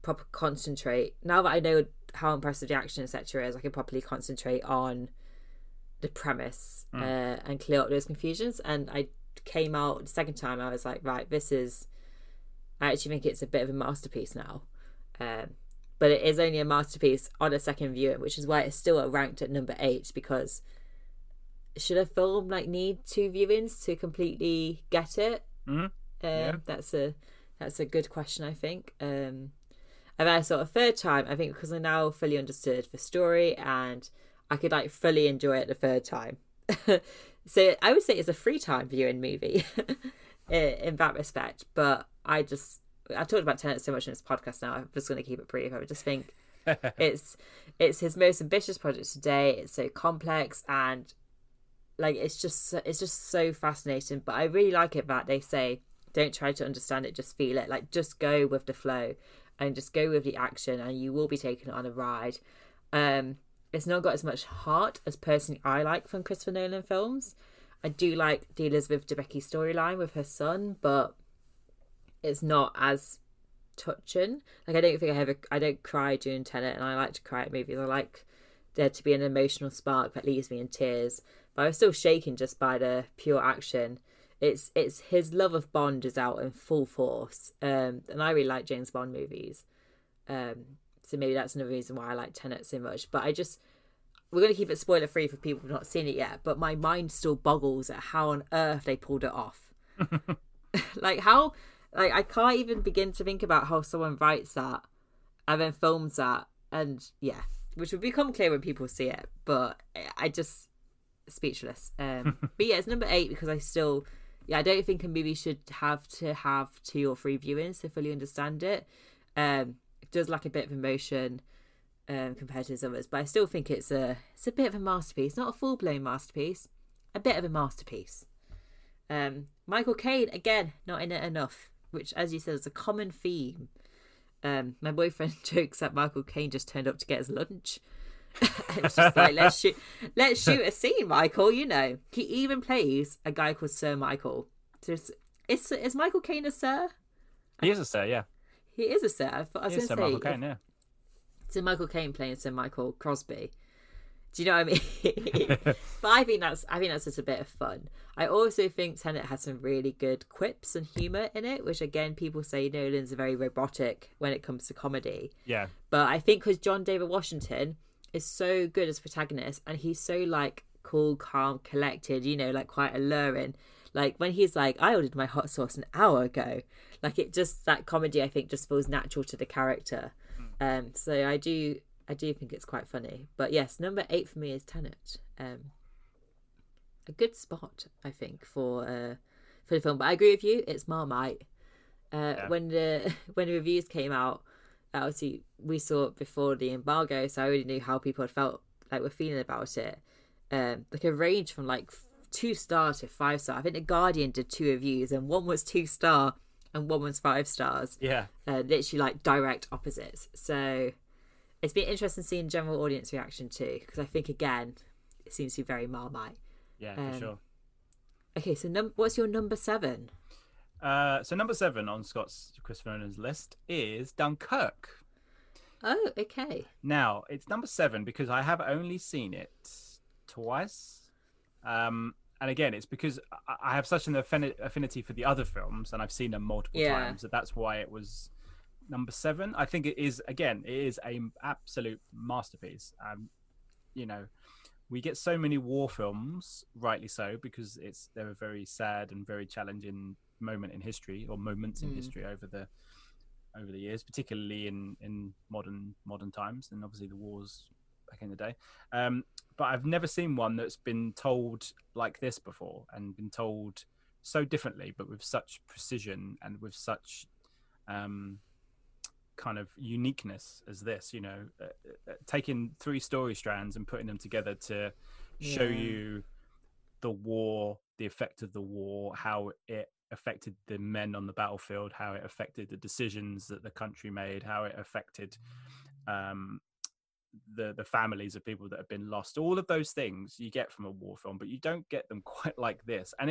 proper concentrate. Now that I know how impressive the action etc is, I can properly concentrate on the premise and clear up those confusions. And I came out the second time, I was like, right, I actually think it's a bit of a masterpiece now. But it is only a masterpiece on a second viewing, which is why it's still ranked at number 8, because should a film need 2 viewings to completely get it? Yeah. That's a good question, I think. And then I saw it a third time, I think, because I now fully understood the story and I could fully enjoy it the third time. So I would say it's a 3-time viewing movie in that respect. But I've talked about Tenet so much in this podcast now, I'm just going to keep it brief. I would just think it's his most ambitious project to date. It's so complex and it's just so fascinating. But I really like it that they say, don't try to understand it, just feel it. Just go with the flow and just go with the action and you will be taken on a ride. It's not got as much heart as personally I like from Christopher Nolan films. I do like the Elizabeth Debicki storyline with her son, but it's not as touching. I don't think I don't cry during Tenet, and I like to cry at movies. I like there to be an emotional spark that leaves me in tears. But I was still shaken just by the pure action. It's his love of Bond is out in full force. And I really like James Bond movies. So maybe that's another reason why I like Tenet so much. But we're going to keep it spoiler free for people who've not seen it yet. But my mind still boggles at how on earth they pulled it off. I can't even begin to think about how someone writes that and then films that. And yeah, which will become clear when people see it. But I just speechless. But yeah, it's number 8 because I don't think a movie should have to have 2 or 3 viewings to fully understand it. It does lack a bit of emotion compared to his others, but I still think it's a bit of a masterpiece, not a full-blown masterpiece, a bit of a masterpiece. Michael Caine, again, not in it enough, which, as you said, is a common theme. My boyfriend jokes that Michael Caine just turned up to get his lunch. It's just let's shoot a scene, Michael, He even plays a guy called Sir Michael. So is Michael Caine a sir? He is a sir, yeah. He is a sir. I was going to say Michael Caine, yeah. So Michael Caine playing Sir Michael Crosby. Do you know what I mean? But I think that's just a bit of fun. I also think Tenet has some really good quips and humour in it, which again people say Nolan's very robotic when it comes to comedy. Yeah. But I think because John David Washington is so good as protagonist and he's so cool, calm, collected, quite alluring. When he's I ordered my hot sauce an hour ago. It just, that comedy I think just feels natural to the character. So I do think it's quite funny. But yes, number 8 for me is Tenet. A good spot, I think, for the film. But I agree with you, it's Marmite. Yeah. When the reviews came out, obviously we saw it before the embargo, so I already knew how people had felt were feeling about it. A range from 2-star to 5-star. I think The Guardian did 2 reviews, and one was 2-star and one was 5 stars. Yeah, literally direct opposites. So it's been interesting seeing general audience reaction too, because I think again it seems to be very Marmite. Yeah, for sure. Okay, so what's your number 7? So number 7 on Christopher Nolan's list is Dunkirk. Oh, okay. Now it's number 7 because I have only seen it twice, and again it's because I have such an affinity for the other films and I've seen them multiple times that that's why it was number 7. I think it is an absolute masterpiece. we get so many war films, rightly so, because they're a very sad and very challenging moment in history, or moments in history over the years, particularly in modern times, and obviously the wars back in the day. But I've never seen one that's been told like this before, and been told so differently, but with such precision and with such kind of uniqueness as this, you know, taking three story strands and putting them together to show you the war, the effect of the war, how it affected the men on the battlefield, how it affected the decisions that the country made, how it affected the families of people that have been lost. All of those things you get from a war film, but you don't get them quite like this. And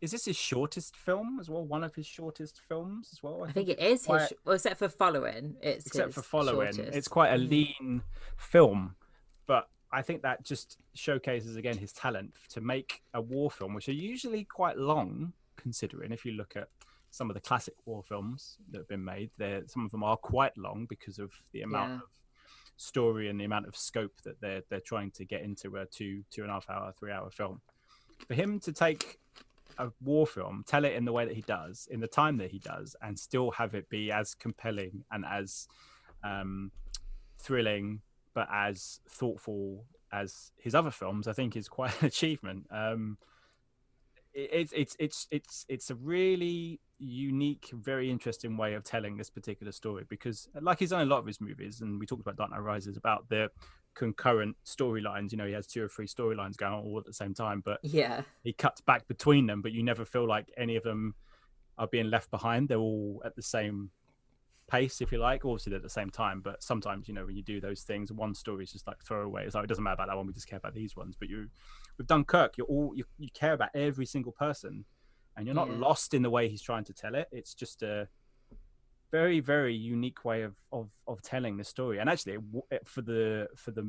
is this his shortest film as well? One of his shortest films as well? I think it is. Except for Following. Shortest. It's quite a lean film, but I think that just showcases again his talent to make a war film, which are usually quite long, considering if you look at some of the classic war films that have been made, some of them are quite long because of the amount of story and the amount of scope that they're trying to get into a 2.5 hour, 3 hour film. For him to take a war film, tell it in the way that he does, in the time that he does, and still have it be as compelling and as thrilling, but as thoughtful as his other films, I think is quite an achievement. It's a really unique, very interesting way of telling this particular story, because like he's done a lot of his movies, and we talked about Dark Knight Rises, about the concurrent storylines. You know, he has 2 or 3 storylines going on all at the same time, but he cuts back between them, but you never feel like any of them are being left behind. They're all at the same pace, if you like. Obviously they're at the same time, but sometimes, you know, when you do those things, one story is just like throwaway. It's like, it doesn't matter about that one, we just care about these ones. But you, with Dunkirk, you care about every single person, and you're not lost in the way he's trying to tell it. It's just a very, very unique way of telling the story. And actually, for the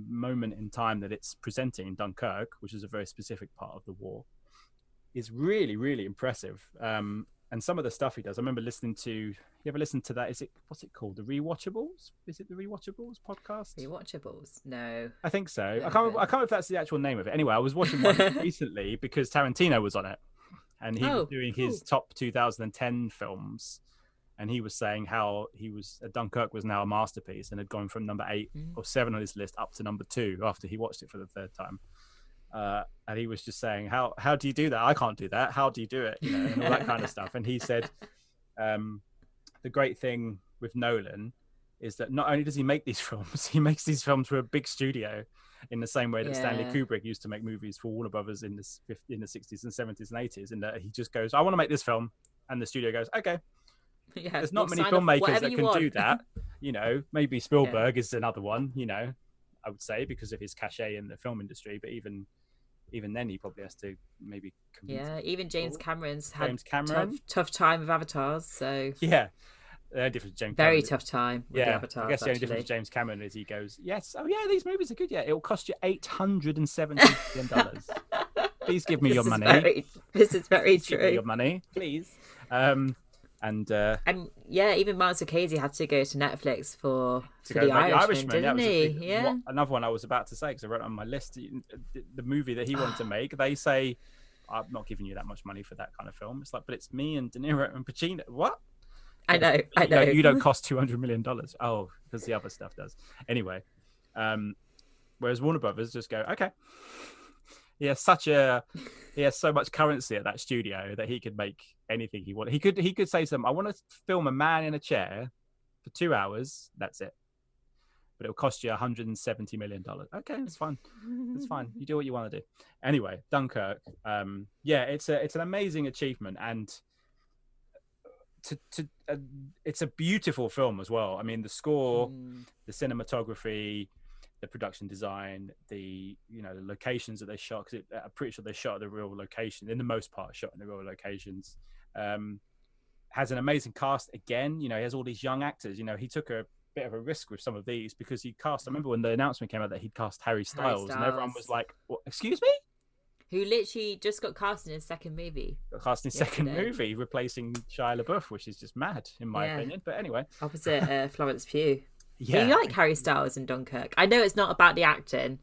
moment in time that it's presenting in Dunkirk, which is a very specific part of the war, is really, really impressive. And some of the stuff he does, I remember listening to, you ever listened to that? What's it called? The Rewatchables? Is it the Rewatchables podcast? Rewatchables? No. I think so. I can't remember if that's the actual name of it. Anyway, I was watching one recently because Tarantino was on it, and he was doing his top 2010 films. And he was saying how Dunkirk was now a masterpiece and had gone from number 8 or 7 on his list up to number 2 after he watched it for the third time. And he was just saying, how do you do that? I can't do that. How do you do it? You know, and all that kind of stuff. And he said, the great thing with Nolan is that not only does he make these films, he makes these films for a big studio in the same way that Stanley Kubrick used to make movies for Warner Brothers in the 60s and 70s and 80s. And that he just goes, I want to make this film. And the studio goes, okay. Yeah, there's not many filmmakers that can do that. You know, maybe Spielberg is another one, you know, I would say, because of his cachet in the film industry. But even then, he probably has to maybe convince people. Even James Cameron had tough time with avatars. So yeah, different. James very Cameron. Tough time. With the avatars, I guess the only difference with James Cameron is he goes, yes, oh yeah, these movies are good. Yeah, it will cost you $870 million. Please give me your money. This is very true. Give me your money, please. And even Martin Scorsese had to go to Netflix for The Irishman, didn't he? Another one I was about to say, because I wrote on my list, the movie that he wanted to make, they say, I'm not giving you that much money for that kind of film. It's like, but it's me and De Niro and Pacino. What? I know. You don't cost $200 million. Oh, because the other stuff does. Anyway, whereas Warner Brothers just go, okay. He has so much currency at that studio that he could make anything he wanted. He could say something. I want to film a man in a chair for 2 hours. That's it. But it'll cost you $170 million. Okay, that's fine. That's fine. You do what you want to do. Anyway, Dunkirk. It's an amazing achievement, and it's a beautiful film as well. I mean, the score, the cinematography, the production design, the locations that they shot, because I'm pretty sure they shot at the real location, in the most part shot in the real locations. Has an amazing cast again. You know, he has all these young actors. You know, he took a bit of a risk with some of these, because he cast, I remember when the announcement came out that he'd cast Harry Styles. And everyone was like, what, excuse me? Who literally just got cast in his second movie. Replacing Shia LaBeouf, which is just mad in my opinion. But anyway. Opposite Florence Pugh. Yeah. You like Harry Styles in Dunkirk. I know it's not about the acting,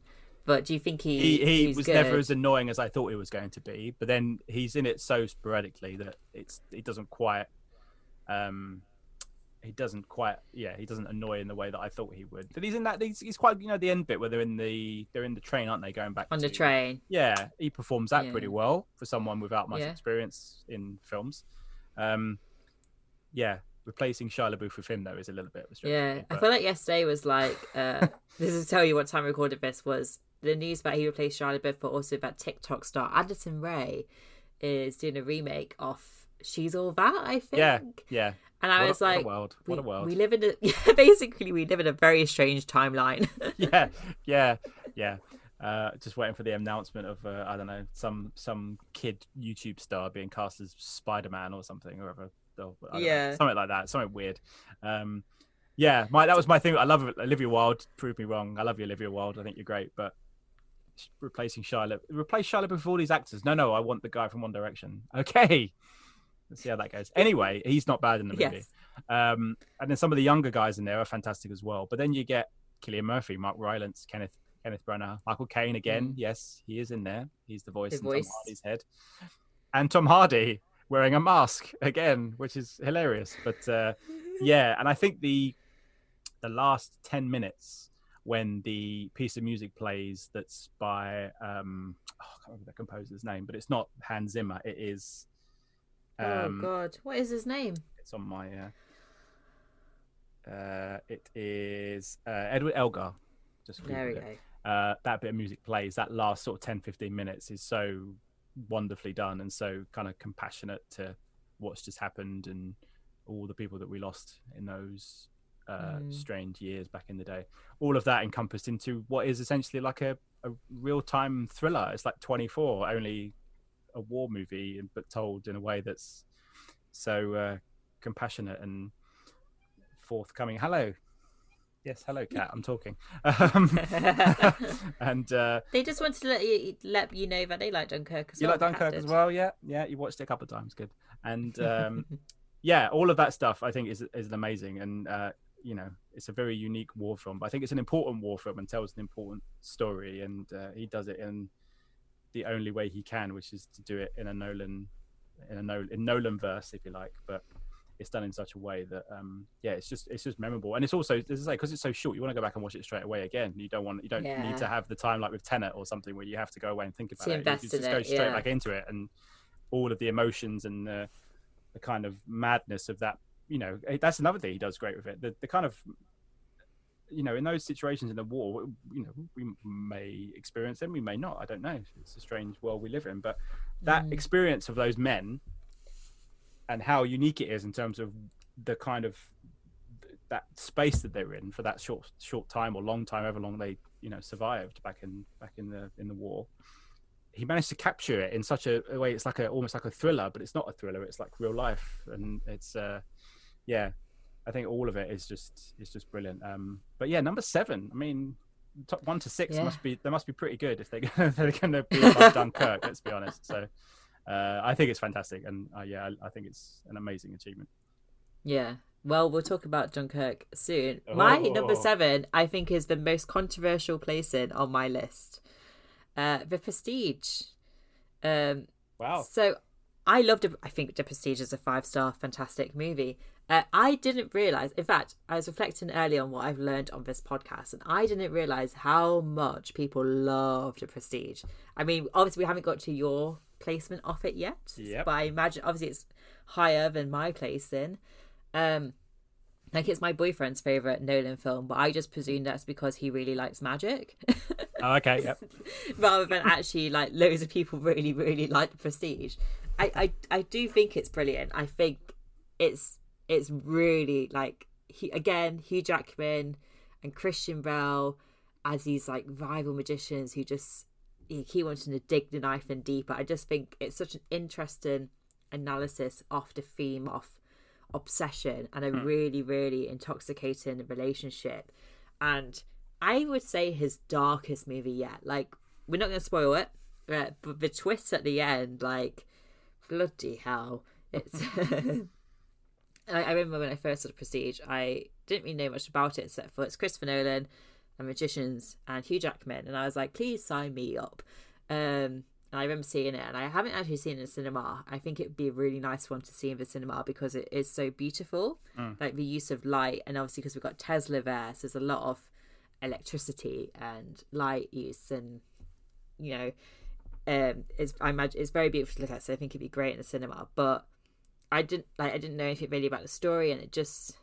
But do you think he was good? Never as annoying as I thought he was going to be, but then he's in it so sporadically that he doesn't annoy in the way that I thought he would. But he's in that he's quite, you know, the end bit where they're in the train, aren't they, going back on the train? Yeah, he performs that pretty well for someone without much experience in films. Replacing Shia LaBeouf with him though is a little bit restrictive. Yeah, but... I feel like yesterday was like this is tell you what time I recorded this was the news about he replaced Shia LaBeouf, but also about TikTok star Addison Rae is doing a remake of She's All That, I think. Yeah. And I was like, what a world. We live in a very strange timeline. Yeah. Just waiting for the announcement of I don't know, some kid YouTube star being cast as Spider-Man or something or whatever. Or something like that. Something weird. That was my thing. I love Olivia Wilde. Prove me wrong. I love you, Olivia Wilde. I think you're great, but replace Shia LaBeouf with all these actors. No, I want the guy from One Direction. Okay. Let's see how that goes. Anyway, he's not bad in the movie. Yes. And then some of the younger guys in there are fantastic as well. But then you get Cillian Murphy, Mark Rylance, Kenneth Branagh, Michael Caine again. Mm. Yes, he is in there. He's the voice in Tom Hardy's head. And Tom Hardy wearing a mask again, which is hilarious. But and I think the last 10 minutes when the piece of music plays that's by, I can't remember the composer's name, but it's not Hans Zimmer. It is... what is his name? It's on my it is Edward Elgar. Just there we go. That bit of music plays, that last sort of 10-15 minutes is so wonderfully done and so kind of compassionate to what's just happened and all the people that we lost in those strange years back in the day. All of that encompassed into what is essentially like a real-time thriller. It's like 24, only a war movie, but told in a way that's so compassionate and forthcoming. Hello. Yes, hello, Kat. I'm talking. And they just wanted to let you know that they like Dunkirk as well. You like Dunkirk as well, yeah? Yeah, you watched it a couple of times, good. And all of that stuff I think is amazing. And, it's a very unique war film. But I think it's an important war film and tells an important story. And he does it in the only way he can, which is to do it in a Nolan verse, if you like, but it's done in such a way that it's just memorable. And it's also, as I say, because it's so short, you want to go back and watch it straight away again. You don't need to have the time like with Tenet or something where you have to go away and think about it. You just go straight back into it, and all of the emotions and the kind of madness of that. You know, that's another thing he does great with it. The kind of, you know, in those situations in the war, you know, we may experience them, we may not, I don't know, it's a strange world we live in, but that experience of those men and how unique it is in terms of the kind of that space that they were in for that short time or long time, however long they, you know, survived back in the war, he managed to capture it in such a way. It's like almost like a thriller, but it's not a thriller, it's like real life. And it's I think all of it is just brilliant. Number 7. I mean, top 1 to 6 must be pretty good if they're going to be like Dunkirk. Let's be honest. So, I think it's fantastic, and I think it's an amazing achievement. Yeah. Well, we'll talk about Dunkirk soon. My number 7, I think, is the most controversial placing on my list. The Prestige. Wow. So, I loved it. I think The Prestige is a 5-star, fantastic movie. I didn't realise, in fact, I was reflecting earlier on what I've learned on this podcast, and I didn't realise how much people love The Prestige. I mean, obviously we haven't got to your placement off it yet, but I imagine, obviously it's higher than my placing. Like, it's my boyfriend's favourite Nolan film, but I just presume that's because he really likes magic. Oh, okay, yep. Rather than actually, like, loads of people really, really like The Prestige. I do think it's brilliant. I think it's really like Hugh Jackman and Christian Bale as these like rival magicians who just keep wanting to dig the knife in deeper. I just think it's such an interesting analysis of the theme of obsession and a really, really intoxicating relationship. And I would say his darkest movie yet. Like, we're not going to spoil it, but the twist at the end, like, bloody hell. It's... I remember when I first saw The Prestige, I didn't really know much about it except for it's Christopher Nolan and magicians and Hugh Jackman, and I was like, please sign me up. And I remember seeing it, and I haven't actually seen it in cinema. I think it'd be a really nice one to see in the cinema because it is so beautiful, like the use of light, and obviously because we've got Tesla there, so there's a lot of electricity and light use, and you know, I imagine it's very beautiful to look at. So I think it'd be great in the cinema, but I didn't know anything really about the story, and it just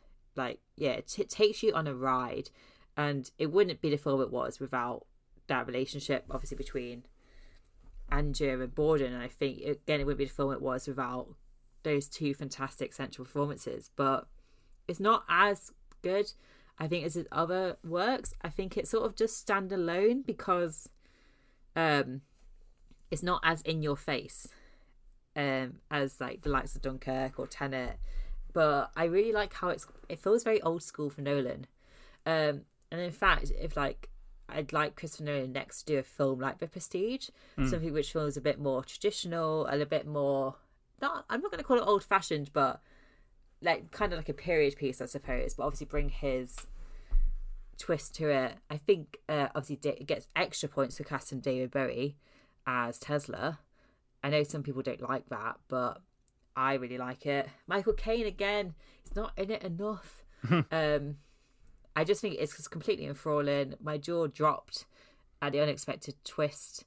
it takes you on a ride, and it wouldn't be the film it was without that relationship, obviously between Andrea and Borden, and I think again it would be the film it was without those two fantastic central performances. But it's not as good, I think, as his other works. I think it's sort of just stand alone because it's not as in your face as like the likes of Dunkirk or Tenet. But I really like how it feels very old school for Nolan, and in fact, if like I'd like Christopher Nolan next to do a film like The Prestige, something which feels a bit more traditional and a bit more, I'm not going to call it old-fashioned, but like kind of like a period piece, I suppose, but obviously bring his twist to it. I think obviously it gets extra points for casting David Bowie as Tesla. I know some people don't like that, but I really like it. Michael Caine, again, he's not in it enough. I just think it's completely enthralling. My jaw dropped at the unexpected twist.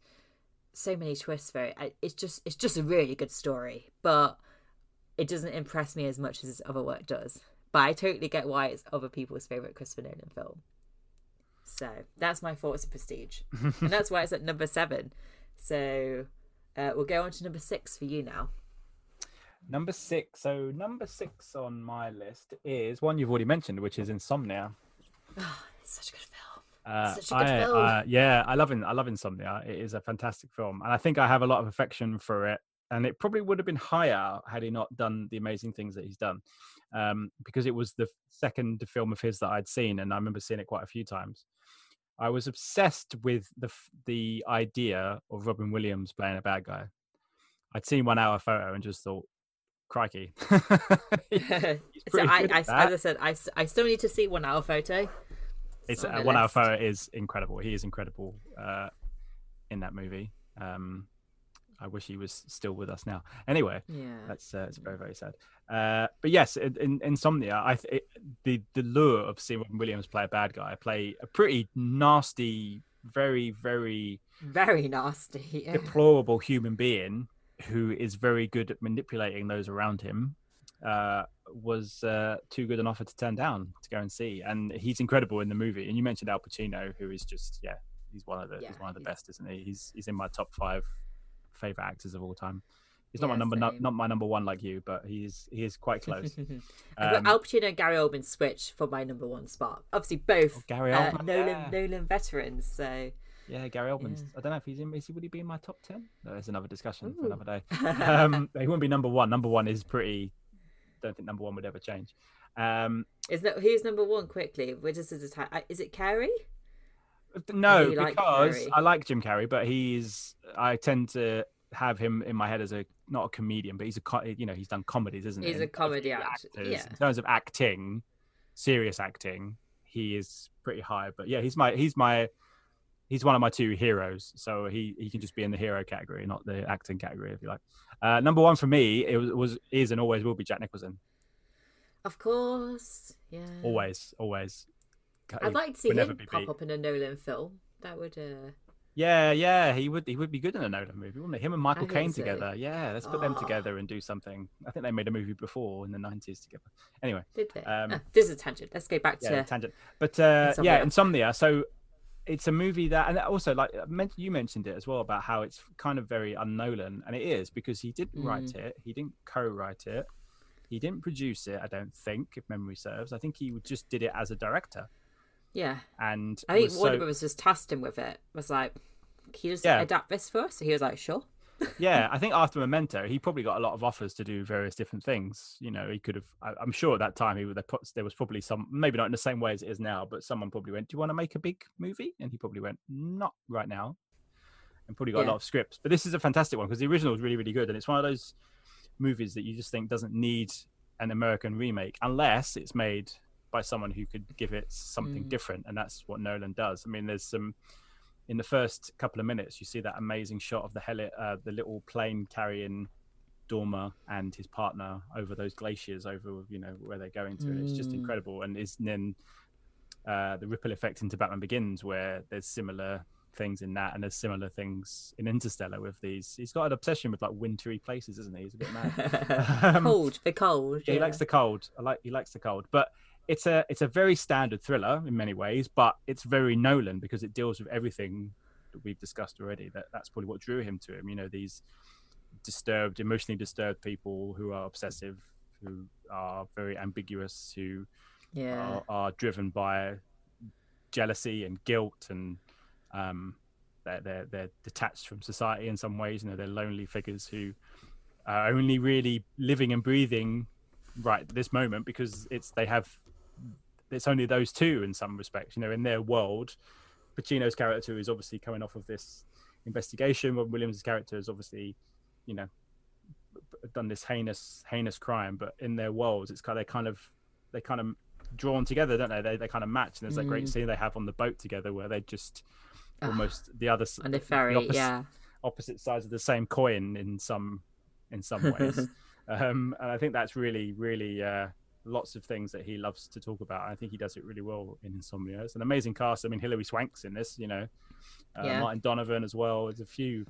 So many twists, it's just a really good story, but it doesn't impress me as much as his other work does. But I totally get why it's other people's favourite Christopher Nolan film. So that's my thoughts of Prestige. And that's why it's at number 7. So we'll go on to number 6 for you now. Number 6. So number 6 on my list is one you've already mentioned, which is Insomnia. Oh, it's such a good film. Such a good film. I love Insomnia. It is a fantastic film, and I think I have a lot of affection for it. And it probably would have been higher had he not done the amazing things that he's done, because it was the second film of his that I'd seen, and I remember seeing it quite a few times. I was obsessed with the idea of Robin Williams playing a bad guy. I'd seen 1 Hour Photo and just thought, crikey. I still need to see 1 Hour Photo. It's 1 Hour Photo is incredible. He is incredible in that movie. I wish he was still with us now. Anyway, yeah. That's it's very, very sad. But yes, in Insomnia, the lure of seeing Robin Williams play a bad guy, play a pretty nasty, very, very... very nasty. Deplorable human being who is very good at manipulating those around him, was too good an offer to turn down to go and see. And he's incredible in the movie. And you mentioned Al Pacino, who is just, he's one of the best, isn't he? He's in my top 5 favorite actors of all time. He's not my number 1 like you, but he is quite close. Al Pacino and Gary Oldman switch for my number 1 spot. Obviously, both Gary Oldman, Nolan veterans. So yeah, Gary Oldman. Yeah. I don't know if would he be in my top 10? No, there's another discussion for another day. He wouldn't be number 1. Number 1 is pretty. Don't think number 1 would ever change. Who's number 1 quickly? Where does his attack? Is it Carrie? No, because I like Jim Carrey, but I tend to have him in my head as not a comedian, but he's done comedies, isn't he? He's a comedy actor. Yeah. In terms of acting, serious acting, he is pretty high. But yeah, he's one of my 2 heroes. So he can just be in the hero category, not the acting category, if you like. Number 1 for me, is and always will be Jack Nicholson. Of course, yeah. Always. I'd like to see him pop up in a Nolan film. That would. He would be good in a Nolan movie, wouldn't he? Him and Michael Caine together. Yeah, let's put them together and do something. I think they made a movie before in the 90s together. Anyway, did they? This is a tangent. Let's go back to tangent. But Insomnia. So it's a movie that, and also like you mentioned it as well about how it's kind of very un-Nolan, and it is because he didn't write it. He didn't co-write it. He didn't produce it. I don't think, if memory serves. I think he just did it as a director. Yeah, and I think Warner Brothers just tasked him with it. Was like, can you just adapt this for us? So he was like, sure. Yeah, I think after Memento, he probably got a lot of offers to do various different things. You know, he could have. I'm sure at that time there was probably some, maybe not in the same way as it is now, but someone probably went, "Do you want to make a big movie?" And he probably went, "Not right now," and probably got a lot of scripts. But this is a fantastic one because the original is really, really good, and it's one of those movies that you just think doesn't need an American remake unless it's made by someone who could give it something different. And that's what Nolan does. I mean, there's some, in the first couple of minutes, you see that amazing shot of the little plane carrying Dormer and his partner over those glaciers, over, you know, where they're going to. And it's just incredible. And then the ripple effect into Batman Begins, where there's similar things in that, and there's similar things in Interstellar with these. He's got an obsession with like wintry places, isn't he? He's a bit mad. The cold. Yeah. He likes the cold. He likes the cold, but it's a very standard thriller in many ways, but it's very Nolan because it deals with everything that we've discussed already. That's probably what drew him to him. You know, these disturbed, emotionally disturbed people who are obsessive, who are very ambiguous, who are driven by jealousy and guilt, and they're detached from society in some ways. You know, they're lonely figures who are only really living and breathing right this moment because it's only those two in some respects. You know, in their world, Pacino's character is obviously coming off of this investigation. Robin Williams' character is obviously, you know, done this heinous crime, but in their worlds, it's kind of drawn together, don't they? They kind of match, and there's that great scene they have on the boat together where they just almost the other on the ferry, opposite sides of the same coin in some ways. And I think that's really, really lots of things that he loves to talk about. I think he does it really well in Insomnia. It's an amazing cast. I mean, Hilary Swank's in this, you know, Martin Donovan as well. There's a few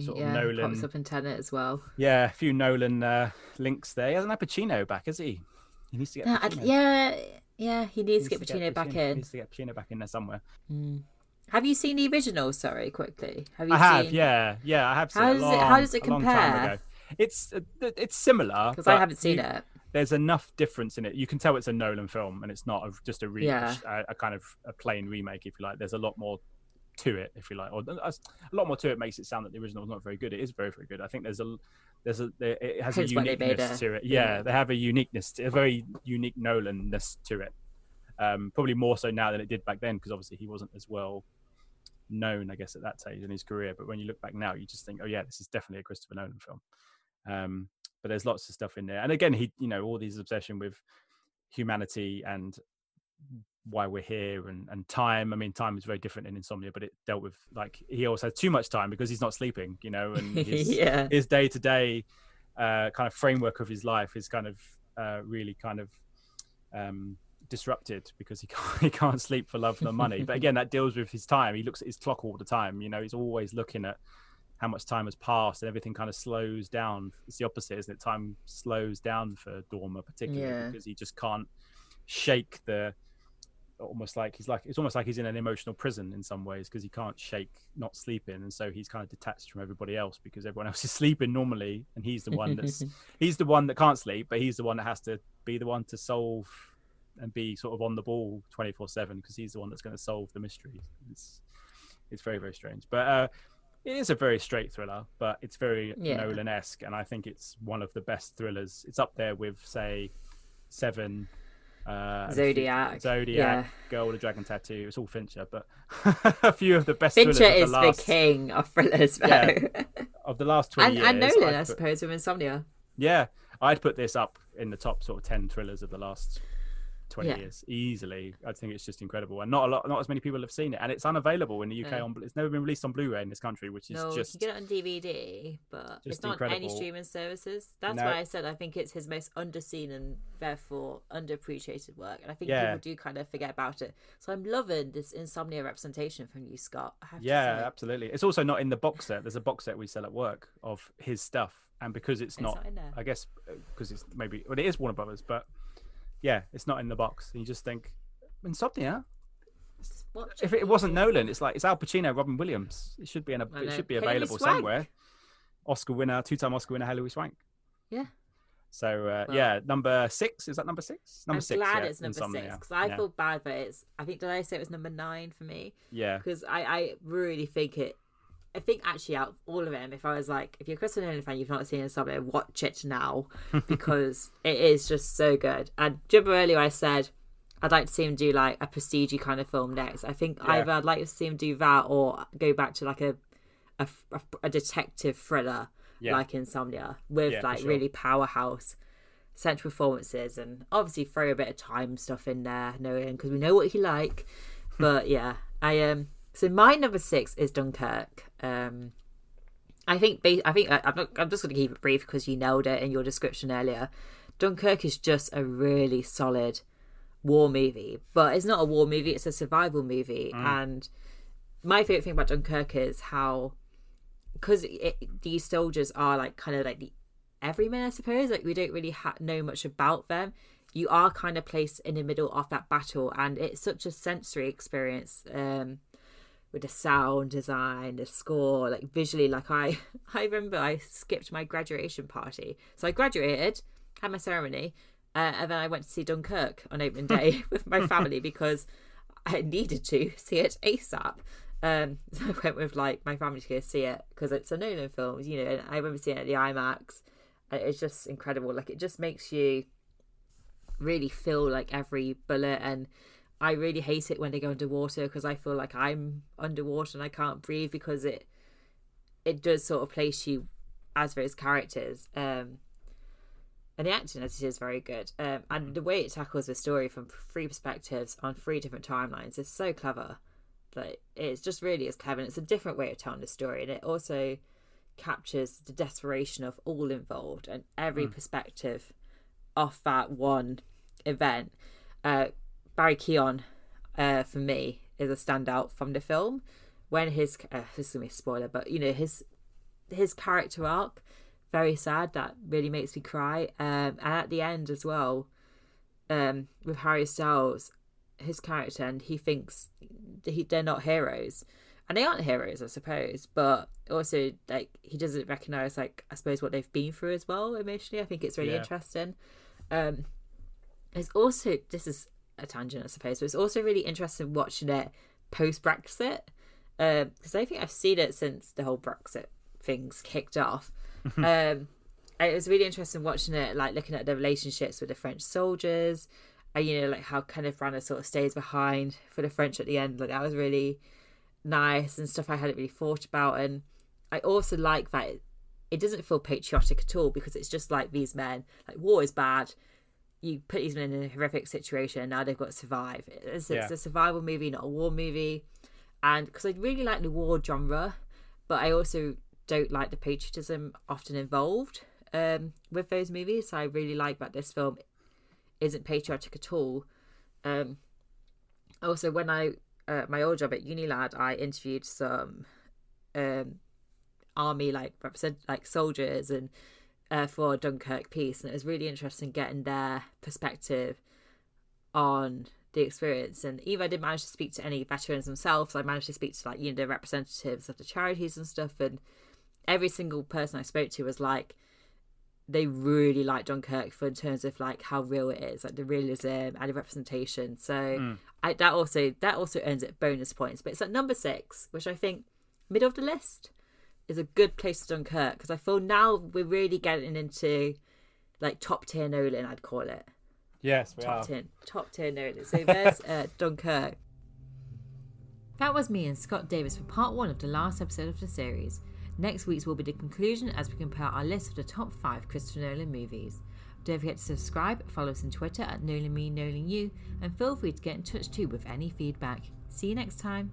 sort of Nolan pops up in Tenet as well. Yeah, a few Nolan links there. He hasn't had Pacino back, has he? He needs to get Pacino. He needs to get Pacino back in there somewhere. Have you seen the original? Sorry, quickly. I have seen it. How does it compare? Long time ago. It's similar. Because I haven't seen it. There's enough difference in it. You can tell it's a Nolan film, and it's not just a remake, a kind of a plain remake, if you like. There's a lot more to it, if you like, or a lot more to it makes it sound that the original is not very good. It is very, very good. I think it has a uniqueness to it. Yeah, they have a uniqueness, a very unique Nolan-ness to it. Probably more so now than it did back then, because obviously he wasn't as well known, I guess, at that stage in his career. But when you look back now, you just think, oh yeah, this is definitely a Christopher Nolan film. But there's lots of stuff in there, and again, he, you know, all these obsession with humanity and why we're here and time. I mean, time is very different in Insomnia, but it dealt with, like, he always has too much time because he's not sleeping, you know, and his his day-to-day kind of framework of his life is kind of really kind of disrupted because he can't sleep for love nor money. But again, that deals with his time. He looks at his clock all the time, you know, he's always looking at how much time has passed, and everything kind of slows down. It's the opposite, isn't it? Time slows down for Dormer particularly because he just can't shake the it's almost like he's in an emotional prison in some ways because he can't shake not sleeping, and so he's kind of detached from everybody else because everyone else is sleeping normally, and he's the one that's he's the one that can't sleep, but he's the one that has to be the one to solve and be sort of on the ball 24/7 because he's the one that's going to solve the mystery. It's very, very strange, but it is a very straight thriller, but it's very Nolan-esque, and I think it's one of the best thrillers. It's up there with, say, Seven, Zodiac, Girl with a Dragon Tattoo. It's all Fincher, but a few of the best thrillers. Fincher is the king of thrillers, though. Yeah, of the last 20 years. And Nolan, I suppose, with Insomnia. Yeah, I'd put this up in the top sort of 10 thrillers of the last 20 years easily. I think it's just incredible, and not as many people have seen it, and it's unavailable in the UK. It's never been released on Blu-ray in this country, which is you get it on DVD, but it's not on any streaming services. That's why I said I think it's his most underseen and therefore underappreciated work, and I think people do kind of forget about it. So I'm loving this Insomnia representation from you, Scott. I have to say. Absolutely. It's also not in the box set. There's a box set we sell at work of his stuff, and because it's not in there. I guess because it's it is Warner Brothers, but yeah, it's not in the box. And you just think, Insomnia? If it wasn't Nolan, it's like, it's Al Pacino, Robin Williams. It should be available somewhere. Oscar winner, two-time Oscar winner, Hilary Swank. Yeah. So, number 6. Is that number 6? It's number 6 because I feel bad, but I think, did I say it was number 9 for me? Yeah. Because I really think I think actually out of all of them, if I was like, if you're a Christopher Nolan fan, you've not seen Insomnia, watch it now because it is just so good. And remember earlier I said I'd like to see him do like a prestige-y kind of film next. I think either I'd like to see him do that or go back to like a detective thriller like Insomnia with really powerhouse central performances, and obviously throw a bit of time stuff in there, knowing because we know what he like. But yeah, so my number 6 is Dunkirk. I'm just going to keep it brief because you nailed it in your description earlier. Dunkirk is just a really solid war movie, but it's not a war movie; it's a survival movie. And my favorite thing about Dunkirk is how, because these soldiers are like kind of like the everyman, I suppose. Like we don't really know much about them. You are kind of placed in the middle of that battle, and it's such a sensory experience. With the sound design, the score, like visually, like I remember I skipped my graduation party. So I graduated, had my ceremony, and then I went to see Dunkirk on opening day with my family because I needed to see it ASAP. So I went with like my family to go see it because it's a Nolan film, you know, and I remember seeing it at the IMAX. It's just incredible. Like it just makes you really feel like every bullet, and I really hate it when they go underwater because I feel like I'm underwater and I can't breathe because it does sort of place you as those characters. And the acting, as it is, very good. And the way it tackles the story from 3 perspectives on 3 different timelines is so clever. Like it's just really is clever. And it's a different way of telling the story, and it also captures the desperation of all involved and every perspective of that one event. Barry Keoghan, for me, is a standout from the film. When his this is gonna be a spoiler, but you know his character arc, very sad. That really makes me cry. And at the end as well, with Harry Styles, his character, and he thinks they're not heroes, and they aren't heroes, I suppose. But also, like he doesn't recognize, like I suppose, what they've been through as well emotionally. I think it's really interesting. It's also this is a tangent, I suppose, but it's also really interesting watching it post Brexit, because I think I've seen it since the whole Brexit things kicked off. It was really interesting watching it, like looking at the relationships with the French soldiers, and you know, like how Kenneth Branagh sort of stays behind for the French at the end. Like that was really nice and stuff I hadn't really thought about. And I also like that it doesn't feel patriotic at all, because it's just like these men, like war is bad. You put these men in a horrific situation and now they've got to survive. It's a survival movie, not a war movie. And because I really like the war genre, but I also don't like the patriotism often involved with those movies. So I really like that this film isn't patriotic at all. Also, when I, my old job at Unilad, I interviewed some army, like soldiers and, for Dunkirk piece, and it was really interesting getting their perspective on the experience. And even I didn't manage to speak to any veterans themselves, so I managed to speak to like, you know, the representatives of the charities and stuff, and every single person I spoke to was like they really like Dunkirk for in terms of like how real it is, like the realism and the representation. So that also earns it bonus points, but it's at number 6, which I think middle of the list is a good place to Dunkirk, because I feel now we're really getting into like top tier Nolan, I'd call it. Yes, we top are. Top tier Nolan. So there's Dunkirk. That was me and Scott Davis for part 1 of the last episode of the series. Next week's will be the conclusion as we compare our list of the top 5 Christopher Nolan movies. Don't forget to subscribe, follow us on Twitter @NolanMe, NolanU, and feel free to get in touch too with any feedback. See you next time.